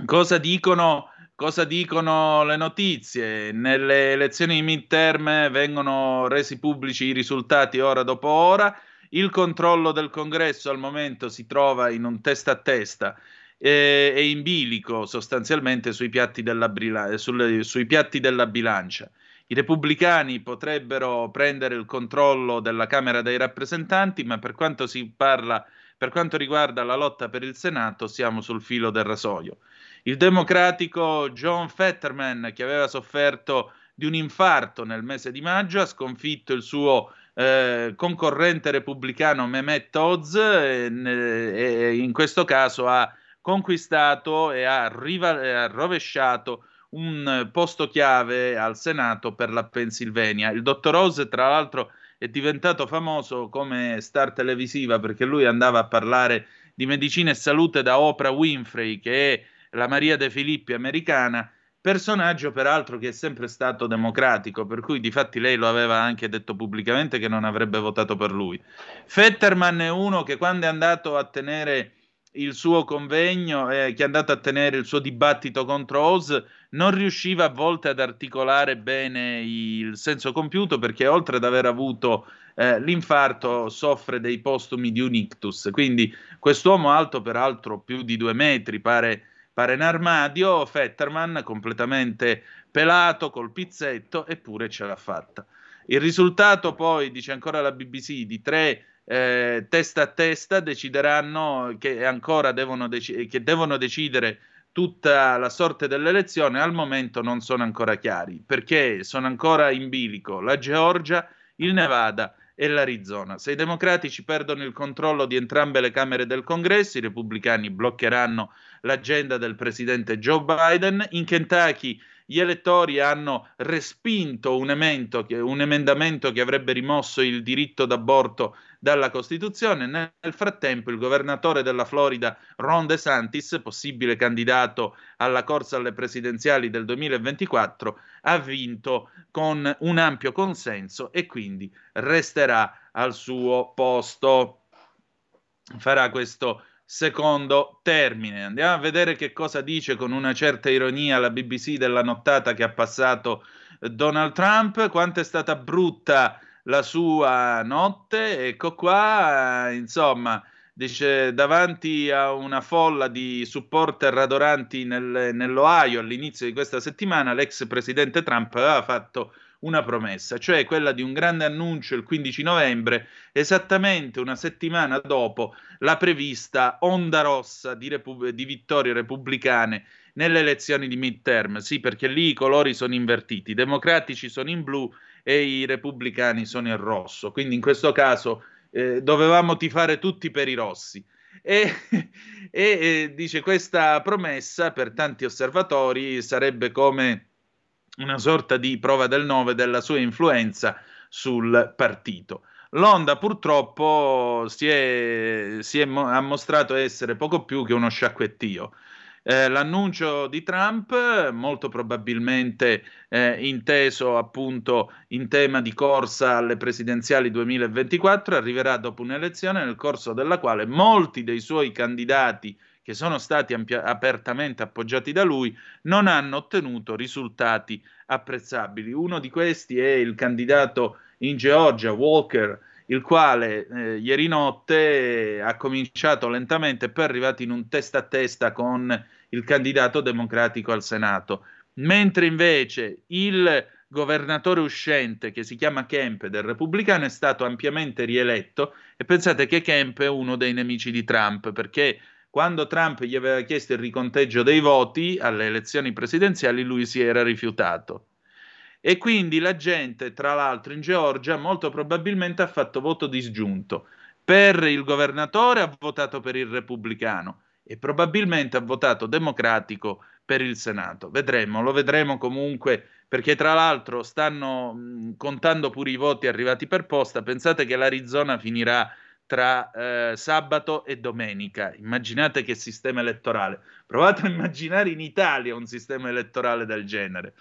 Cosa dicono, cosa dicono le notizie? Nelle elezioni di midterm vengono resi pubblici i risultati ora dopo ora. Il controllo del Congresso al momento si trova in un testa a testa e, e in bilico sostanzialmente sui piatti della, sulle, sui piatti della bilancia. I repubblicani potrebbero prendere il controllo della Camera dei rappresentanti, ma per quanto si parla, per quanto riguarda la lotta per il Senato, siamo sul filo del rasoio. Il democratico John Fetterman, che aveva sofferto di un infarto nel mese di maggio, ha sconfitto il suo eh, concorrente repubblicano Mehmet Oz e, e in questo caso ha conquistato e ha, rival- ha rovesciato un posto chiave al Senato per la Pennsylvania. Il dottor Oz, tra l'altro, è diventato famoso come star televisiva, perché lui andava a parlare di medicina e salute da Oprah Winfrey, che è la Maria De Filippi americana, personaggio peraltro che è sempre stato democratico, per cui difatti lei lo aveva anche detto pubblicamente che non avrebbe votato per lui. Fetterman è uno che quando è andato a tenere il suo convegno, eh, che è andato a tenere il suo dibattito contro Oz, non riusciva a volte ad articolare bene il senso compiuto, perché oltre ad aver avuto eh, l'infarto soffre dei postumi di un ictus. Quindi quest'uomo alto peraltro più di due metri, pare, pare un armadio, Fetterman completamente pelato col pizzetto, eppure ce l'ha fatta. Il risultato poi, dice ancora la B B C, di tre Eh, testa a testa decideranno che ancora devono, dec- che devono decidere tutta la sorte dell'elezione. Al momento non sono ancora chiari, perché sono ancora in bilico la Georgia, il Nevada e l'Arizona. Se i democratici perdono il controllo di entrambe le Camere del Congresso, i repubblicani bloccheranno l'agenda del presidente Joe Biden. In Kentucky gli elettori hanno respinto un emendamento che avrebbe rimosso il diritto d'aborto dalla Costituzione. Nel frattempo il governatore della Florida, Ron DeSantis, possibile candidato alla corsa alle presidenziali del duemilaventiquattro, ha vinto con un ampio consenso e quindi resterà al suo posto. Farà questo secondo termine. Andiamo a vedere che cosa dice con una certa ironia la B B C della nottata che ha passato Donald Trump. Quanto è stata brutta la sua notte, ecco qua, insomma, dice: davanti a una folla di supporter radoranti nel, nell'Ohio all'inizio di questa settimana, l'ex presidente Trump aveva fatto una promessa, cioè quella di un grande annuncio il quindici novembre, esattamente una settimana dopo la prevista onda rossa di, repub- di vittorie repubblicane nelle elezioni di midterm. Sì, perché lì i colori sono invertiti, i democratici sono in blu e i repubblicani sono in rosso, quindi in questo caso eh, dovevamo tifare tutti per i rossi. E, e, e dice: questa promessa per tanti osservatori sarebbe come una sorta di prova del nove della sua influenza sul partito. L'onda purtroppo si è, si è mo- ha mostrato essere poco più che uno sciacquettio. Eh, l'annuncio di Trump, molto probabilmente eh, inteso appunto in tema di corsa alle presidenziali duemilaventiquattro, arriverà dopo un'elezione nel corso della quale molti dei suoi candidati che sono stati ampia- apertamente appoggiati da lui, non hanno ottenuto risultati apprezzabili. Uno di questi è il candidato in Georgia, Walker, il quale eh, ieri notte eh, ha cominciato lentamente e poi è arrivato in un testa a testa con il candidato democratico al Senato. Mentre invece il governatore uscente, che si chiama Kemp, del repubblicano, è stato ampiamente rieletto, e pensate che Kemp è uno dei nemici di Trump, perché quando Trump gli aveva chiesto il riconteggio dei voti alle elezioni presidenziali, lui si era rifiutato. E quindi la gente, tra l'altro in Georgia, molto probabilmente ha fatto voto disgiunto. Per il governatore ha votato per il repubblicano e probabilmente ha votato democratico per il Senato. Vedremo, lo vedremo comunque, perché tra l'altro stanno mh, contando pure i voti arrivati per posta. Pensate che l'Arizona finirà tra eh, sabato e domenica. Immaginate che sistema elettorale. Provate a immaginare in Italia un sistema elettorale del genere.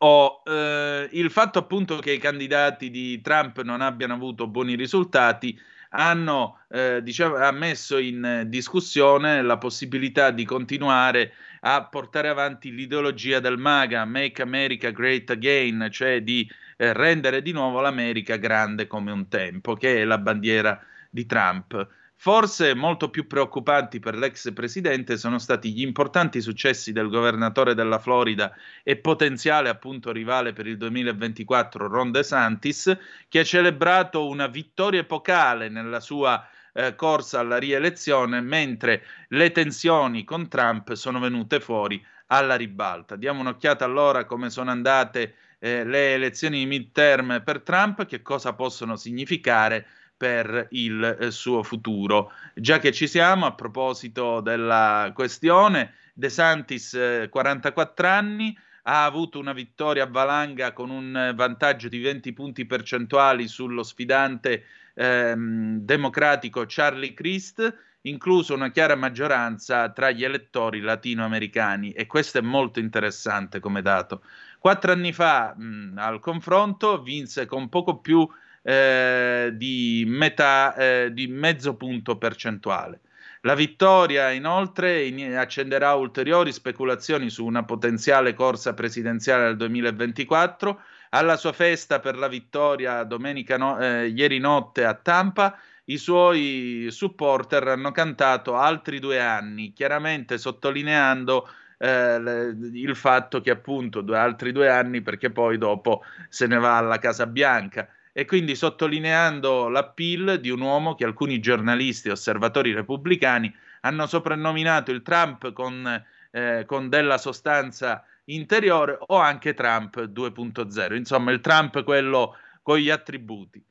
O oh, eh, il fatto appunto che i candidati di Trump non abbiano avuto buoni risultati hanno eh, diciamo, ha messo in discussione la possibilità di continuare a portare avanti l'ideologia del MAGA, Make America Great Again, cioè di eh, rendere di nuovo l'America grande come un tempo, che è la bandiera di Trump. Forse molto più preoccupanti per l'ex presidente sono stati gli importanti successi del governatore della Florida e potenziale appunto rivale per il duemilaventiquattro Ron DeSantis, che ha celebrato una vittoria epocale nella sua eh, corsa alla rielezione, mentre le tensioni con Trump sono venute fuori alla ribalta. Diamo un'occhiata allora come sono andate eh, le elezioni midterm per Trump, che cosa possono significare per il eh, suo futuro. Già che ci siamo, a proposito della questione, DeSantis, eh, quarantaquattro anni, ha avuto una vittoria a valanga con un eh, vantaggio di venti punti percentuali sullo sfidante ehm, democratico Charlie Crist, incluso una chiara maggioranza tra gli elettori latinoamericani, e questo è molto interessante come dato. Quattro anni fa, mh, al confronto, vinse con poco più Eh, di metà, eh, di mezzo punto percentuale. La vittoria inoltre in- accenderà ulteriori speculazioni su una potenziale corsa presidenziale al duemilaventiquattro. Alla sua festa per la vittoria domenica no- eh, ieri notte a Tampa, i suoi supporter hanno cantato altri due anni, chiaramente sottolineando Eh, il fatto che appunto due, altri due anni, perché poi dopo se ne va alla Casa Bianca, e quindi sottolineando l'appeal di un uomo che alcuni giornalisti e osservatori repubblicani hanno soprannominato il Trump con, eh, con della sostanza interiore, o anche Trump due punto zero, insomma il Trump quello con gli attributi.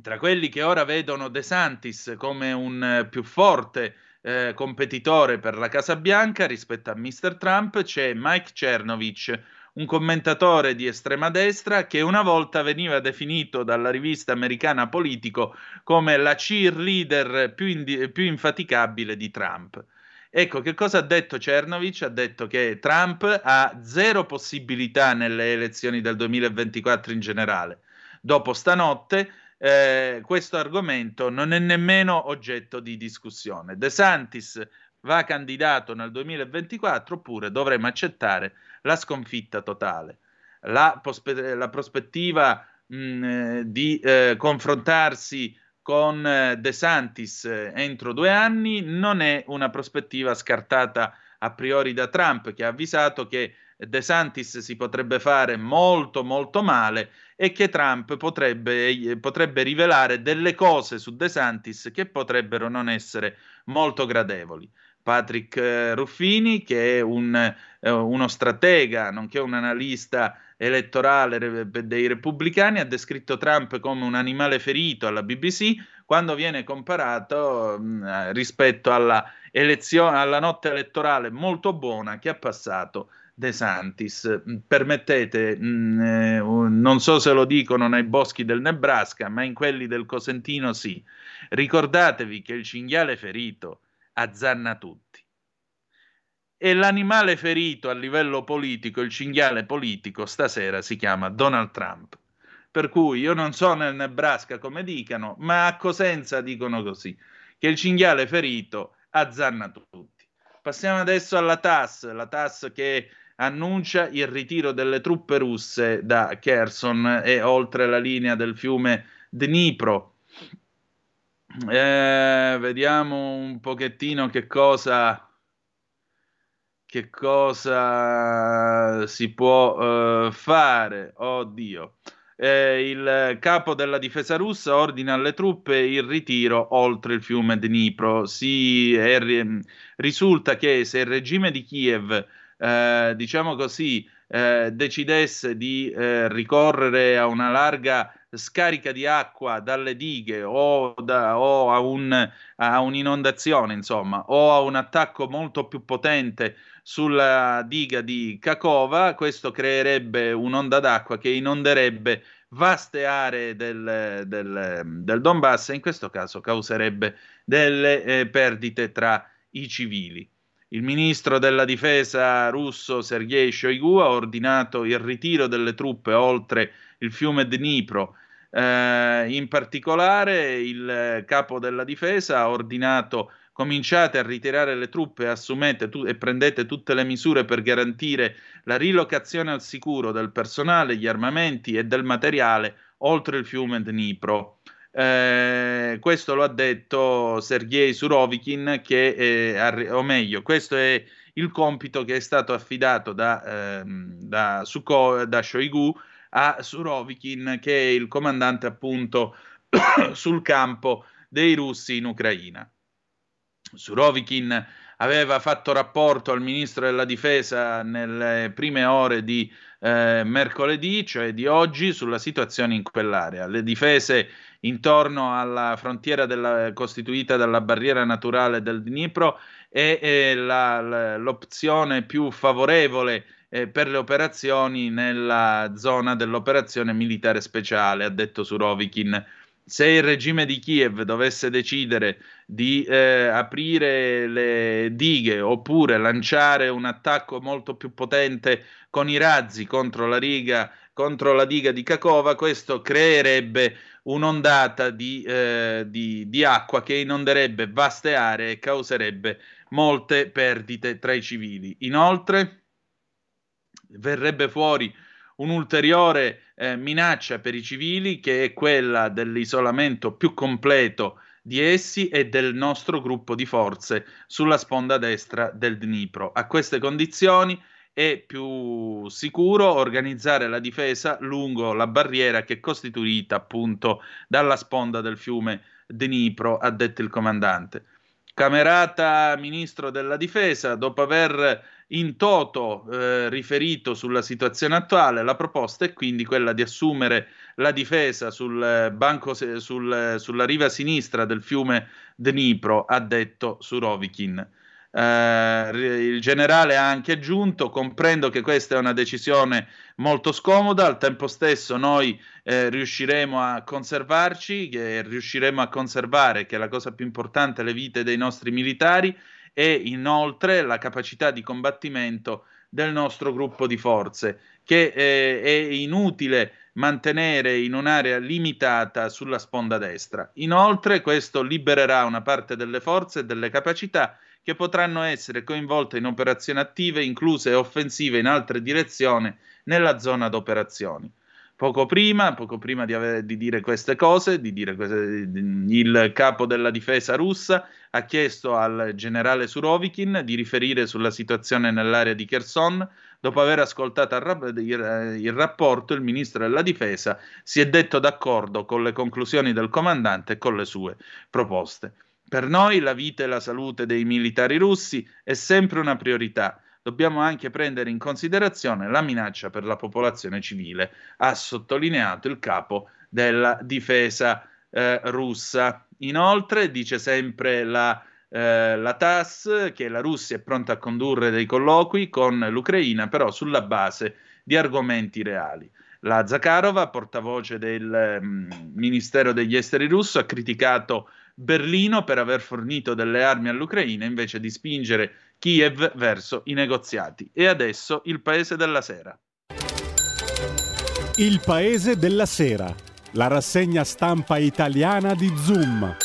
Tra quelli che ora vedono DeSantis come un eh, più forte eh, competitore per la Casa Bianca rispetto a mister Trump c'è Mike Cernovich, un commentatore di estrema destra che una volta veniva definito dalla rivista americana Politico come la cheerleader più, indi- più infaticabile di Trump. Ecco, che cosa ha detto Cernovich? Ha detto che Trump ha zero possibilità nelle elezioni del duemilaventiquattro in generale. Dopo stanotte eh, questo argomento non è nemmeno oggetto di discussione. De Santis va candidato nel duemilaventiquattro oppure dovremo accettare la sconfitta totale. La, pospe- la prospettiva mh, di eh, confrontarsi con eh, De Santis eh, entro due anni non è una prospettiva scartata a priori da Trump, che ha avvisato che De Santis si potrebbe fare molto molto male e che Trump potrebbe, potrebbe rivelare delle cose su De Santis che potrebbero non essere molto gradevoli. Patrick eh, Ruffini, che è un, eh, uno stratega, nonché un analista elettorale re- dei repubblicani, ha descritto Trump come un animale ferito alla B B C quando viene comparato mh, rispetto alla, elezione, alla notte elettorale molto buona che ha passato De Santis. Permettete, mh, non so se lo dicono nei boschi del Nebraska, ma in quelli del Cosentino sì. Ricordatevi che il cinghiale ferito azzanna tutti. E l'animale ferito a livello politico, il cinghiale politico, stasera si chiama Donald Trump. Per cui io non so nel Nebraska come dicano, ma a Cosenza dicono così, che il cinghiale ferito azzanna tutti. Passiamo adesso alla TASS, la TASS che annuncia il ritiro delle truppe russe da Kherson e oltre la linea del fiume Dnipro. Eh, vediamo un pochettino che cosa, che cosa si può eh, fare. Oddio, eh, il capo della difesa russa ordina alle truppe il ritiro oltre il fiume Dnipro. Si, è, risulta che se il regime di Kiev, eh, diciamo così, eh, decidesse di eh, ricorrere a una larga scarica di acqua dalle dighe o, da, o a, un, a un'inondazione, insomma, o a un attacco molto più potente sulla diga di Kakhovka, questo creerebbe un'onda d'acqua che inonderebbe vaste aree del, del, del Donbass e in questo caso causerebbe delle eh, perdite tra i civili. Il ministro della difesa russo Sergei Shoigu ha ordinato il ritiro delle truppe oltre il fiume Dnipro. Eh, in particolare il capo della difesa ha ordinato: cominciate a ritirare le truppe, assumete tu- e prendete tutte le misure per garantire la rilocazione al sicuro del personale, gli armamenti e del materiale oltre il fiume Dnipro. Eh, questo lo ha detto Sergei Surovikin, che è, arri- o meglio, questo è il compito che è stato affidato da, ehm, da, Suko- da Shoigu a Surovikin, che è il comandante appunto sul campo dei russi in Ucraina. Surovikin aveva fatto rapporto al ministro della difesa nelle prime ore di eh, mercoledì, cioè di oggi, sulla situazione in quell'area. Le difese intorno alla frontiera della, costituita dalla barriera naturale del Dnipro è, è la, la, l'opzione più favorevole Eh, per le operazioni nella zona dell'operazione militare speciale, ha detto Surovikin. Se il regime di Kiev dovesse decidere di eh, aprire le dighe oppure lanciare un attacco molto più potente con i razzi contro la, riga, contro la diga di Kakhovka, questo creerebbe un'ondata di, eh, di, di acqua che inonderebbe vaste aree e causerebbe molte perdite tra i civili. Inoltre verrebbe fuori un'ulteriore eh, minaccia per i civili, che è quella dell'isolamento più completo di essi e del nostro gruppo di forze sulla sponda destra del Dnipro. A queste condizioni è più sicuro organizzare la difesa lungo la barriera che è costituita appunto dalla sponda del fiume Dnipro, ha detto il comandante. Camerata, ministro della difesa, dopo aver in toto eh, riferito sulla situazione attuale, la proposta è quindi quella di assumere la difesa sul banco, sul, sulla riva sinistra del fiume Dnipro, ha detto Surovikin. Eh, il generale ha anche aggiunto: comprendo che questa è una decisione molto scomoda, al tempo stesso noi eh, riusciremo a conservarci, che riusciremo a conservare, che è la cosa più importante, le vite dei nostri militari e inoltre la capacità di combattimento del nostro gruppo di forze, che eh, è inutile mantenere in un'area limitata sulla sponda destra. Inoltre questo libererà una parte delle forze e delle capacità che potranno essere coinvolte in operazioni attive, incluse offensive in altre direzioni nella zona d'operazioni. Poco prima, poco prima di, avere, di dire queste cose, di dire queste, il capo della difesa russa ha chiesto al generale Surovikin di riferire sulla situazione nell'area di Kherson. Dopo aver ascoltato il rapporto, il ministro della difesa si è detto d'accordo con le conclusioni del comandante e con le sue proposte. Per noi la vita e la salute dei militari russi è sempre una priorità. Dobbiamo anche prendere in considerazione la minaccia per la popolazione civile, ha sottolineato il capo della difesa eh, russa. Inoltre, dice sempre la, eh, la TASS, che la Russia è pronta a condurre dei colloqui con l'Ucraina, però sulla base di argomenti reali. La Zakharova, portavoce del mh, Ministero degli Esteri russo, ha criticato Berlino per aver fornito delle armi all'Ucraina invece di spingere Kiev verso i negoziati. E adesso il Paese della Sera. Il Paese della Sera, la rassegna stampa italiana di Zoom.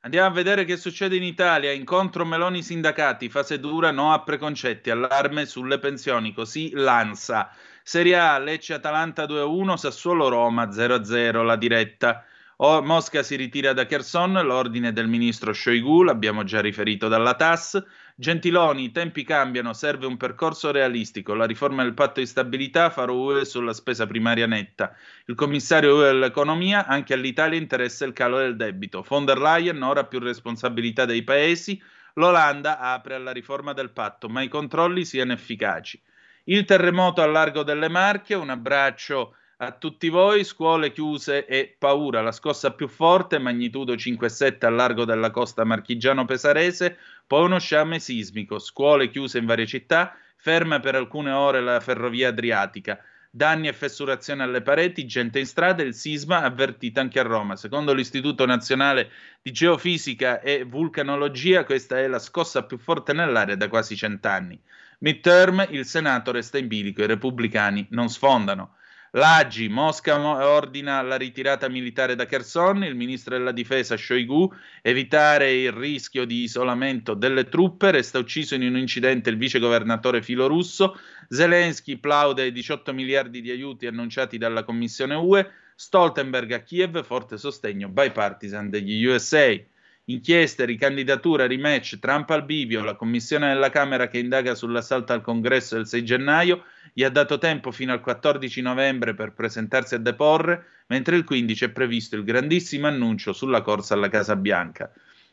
Andiamo a vedere che succede in Italia. Incontro Meloni sindacati, fase dura, no a preconcetti, allarme sulle pensioni, così l'ANSA. Serie A, Lecce-Atalanta due a uno, Sassuolo-Roma zero a zero, la diretta. O Mosca si ritira da Kherson, l'ordine del ministro Shoigu, l'abbiamo già riferito dalla TASS. Gentiloni, i tempi cambiano, serve un percorso realistico, la riforma del patto di stabilità, farò U E sulla spesa primaria netta. Il commissario U E all'economia, anche all'Italia interessa il calo del debito. Von der Leyen, ora più responsabilità dei paesi, l'Olanda apre alla riforma del patto, ma i controlli siano efficaci. Il terremoto al largo delle Marche, un abbraccio a tutti voi, scuole chiuse e paura, la scossa più forte, magnitudo cinque virgola sette al largo della costa marchigiano-pesarese, poi uno sciame sismico, scuole chiuse in varie città, ferma per alcune ore la ferrovia adriatica, danni e fessurazioni alle pareti, gente in strada e il sisma avvertito anche a Roma. Secondo l'Istituto Nazionale di Geofisica e Vulcanologia questa è la scossa più forte nell'area da quasi cent'anni. Midterm, il Senato resta in bilico, i repubblicani non sfondano. L'A G I, Mosca ordina la ritirata militare da Kherson, il ministro della difesa Shoigu, evitare il rischio di isolamento delle truppe, resta ucciso in un incidente il vicegovernatore filorusso, Zelensky plaude ai diciotto miliardi di aiuti annunciati dalla Commissione U E, Stoltenberg a Kiev, forte sostegno bipartisan degli U S A. Inchieste, ricandidatura, rematch, Trump al bivio, la commissione della Camera che indaga sull'assalto al congresso del sei gennaio gli ha dato tempo fino al quattordici novembre per presentarsi a deporre, mentre il quindici è previsto il grandissimo annuncio sulla corsa alla Casa Bianca.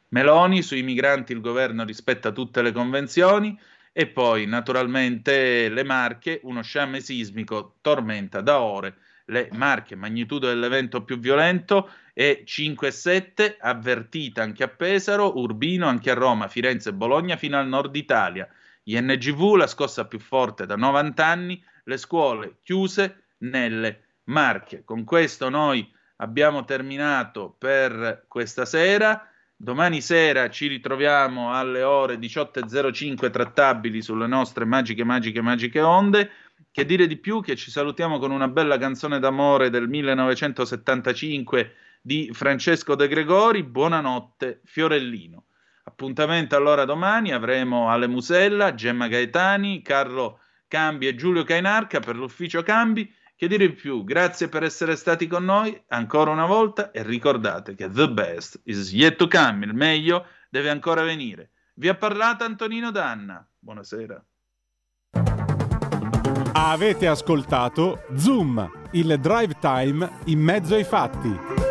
Meloni, sui migranti il governo rispetta tutte le convenzioni e poi naturalmente le Marche, uno sciame sismico tormenta da ore le Marche, magnitudo dell'evento più violento è cinque virgola sette, avvertita anche a Pesaro, Urbino anche a Roma, Firenze e Bologna fino al nord Italia. I N G V, la scossa più forte da novanta anni, le scuole chiuse nelle Marche. Con questo noi abbiamo terminato per questa sera. Domani sera ci ritroviamo alle ore diciotto e zero cinque trattabili sulle nostre magiche, magiche, magiche onde. Che dire di più, che ci salutiamo con una bella canzone d'amore del millenovecentosettantacinque di Francesco De Gregori, Buonanotte Fiorellino. Appuntamento allora domani, avremo Ale Musella, Gemma Gaetani, Carlo Cambi e Giulio Cainarca per l'ufficio Cambi. Che dire di più, grazie per essere stati con noi ancora una volta e ricordate che the best is yet to come, il meglio deve ancora venire. Vi ha parlato Antonino Danna, buonasera. Avete ascoltato Zoom, il drive time in mezzo ai fatti.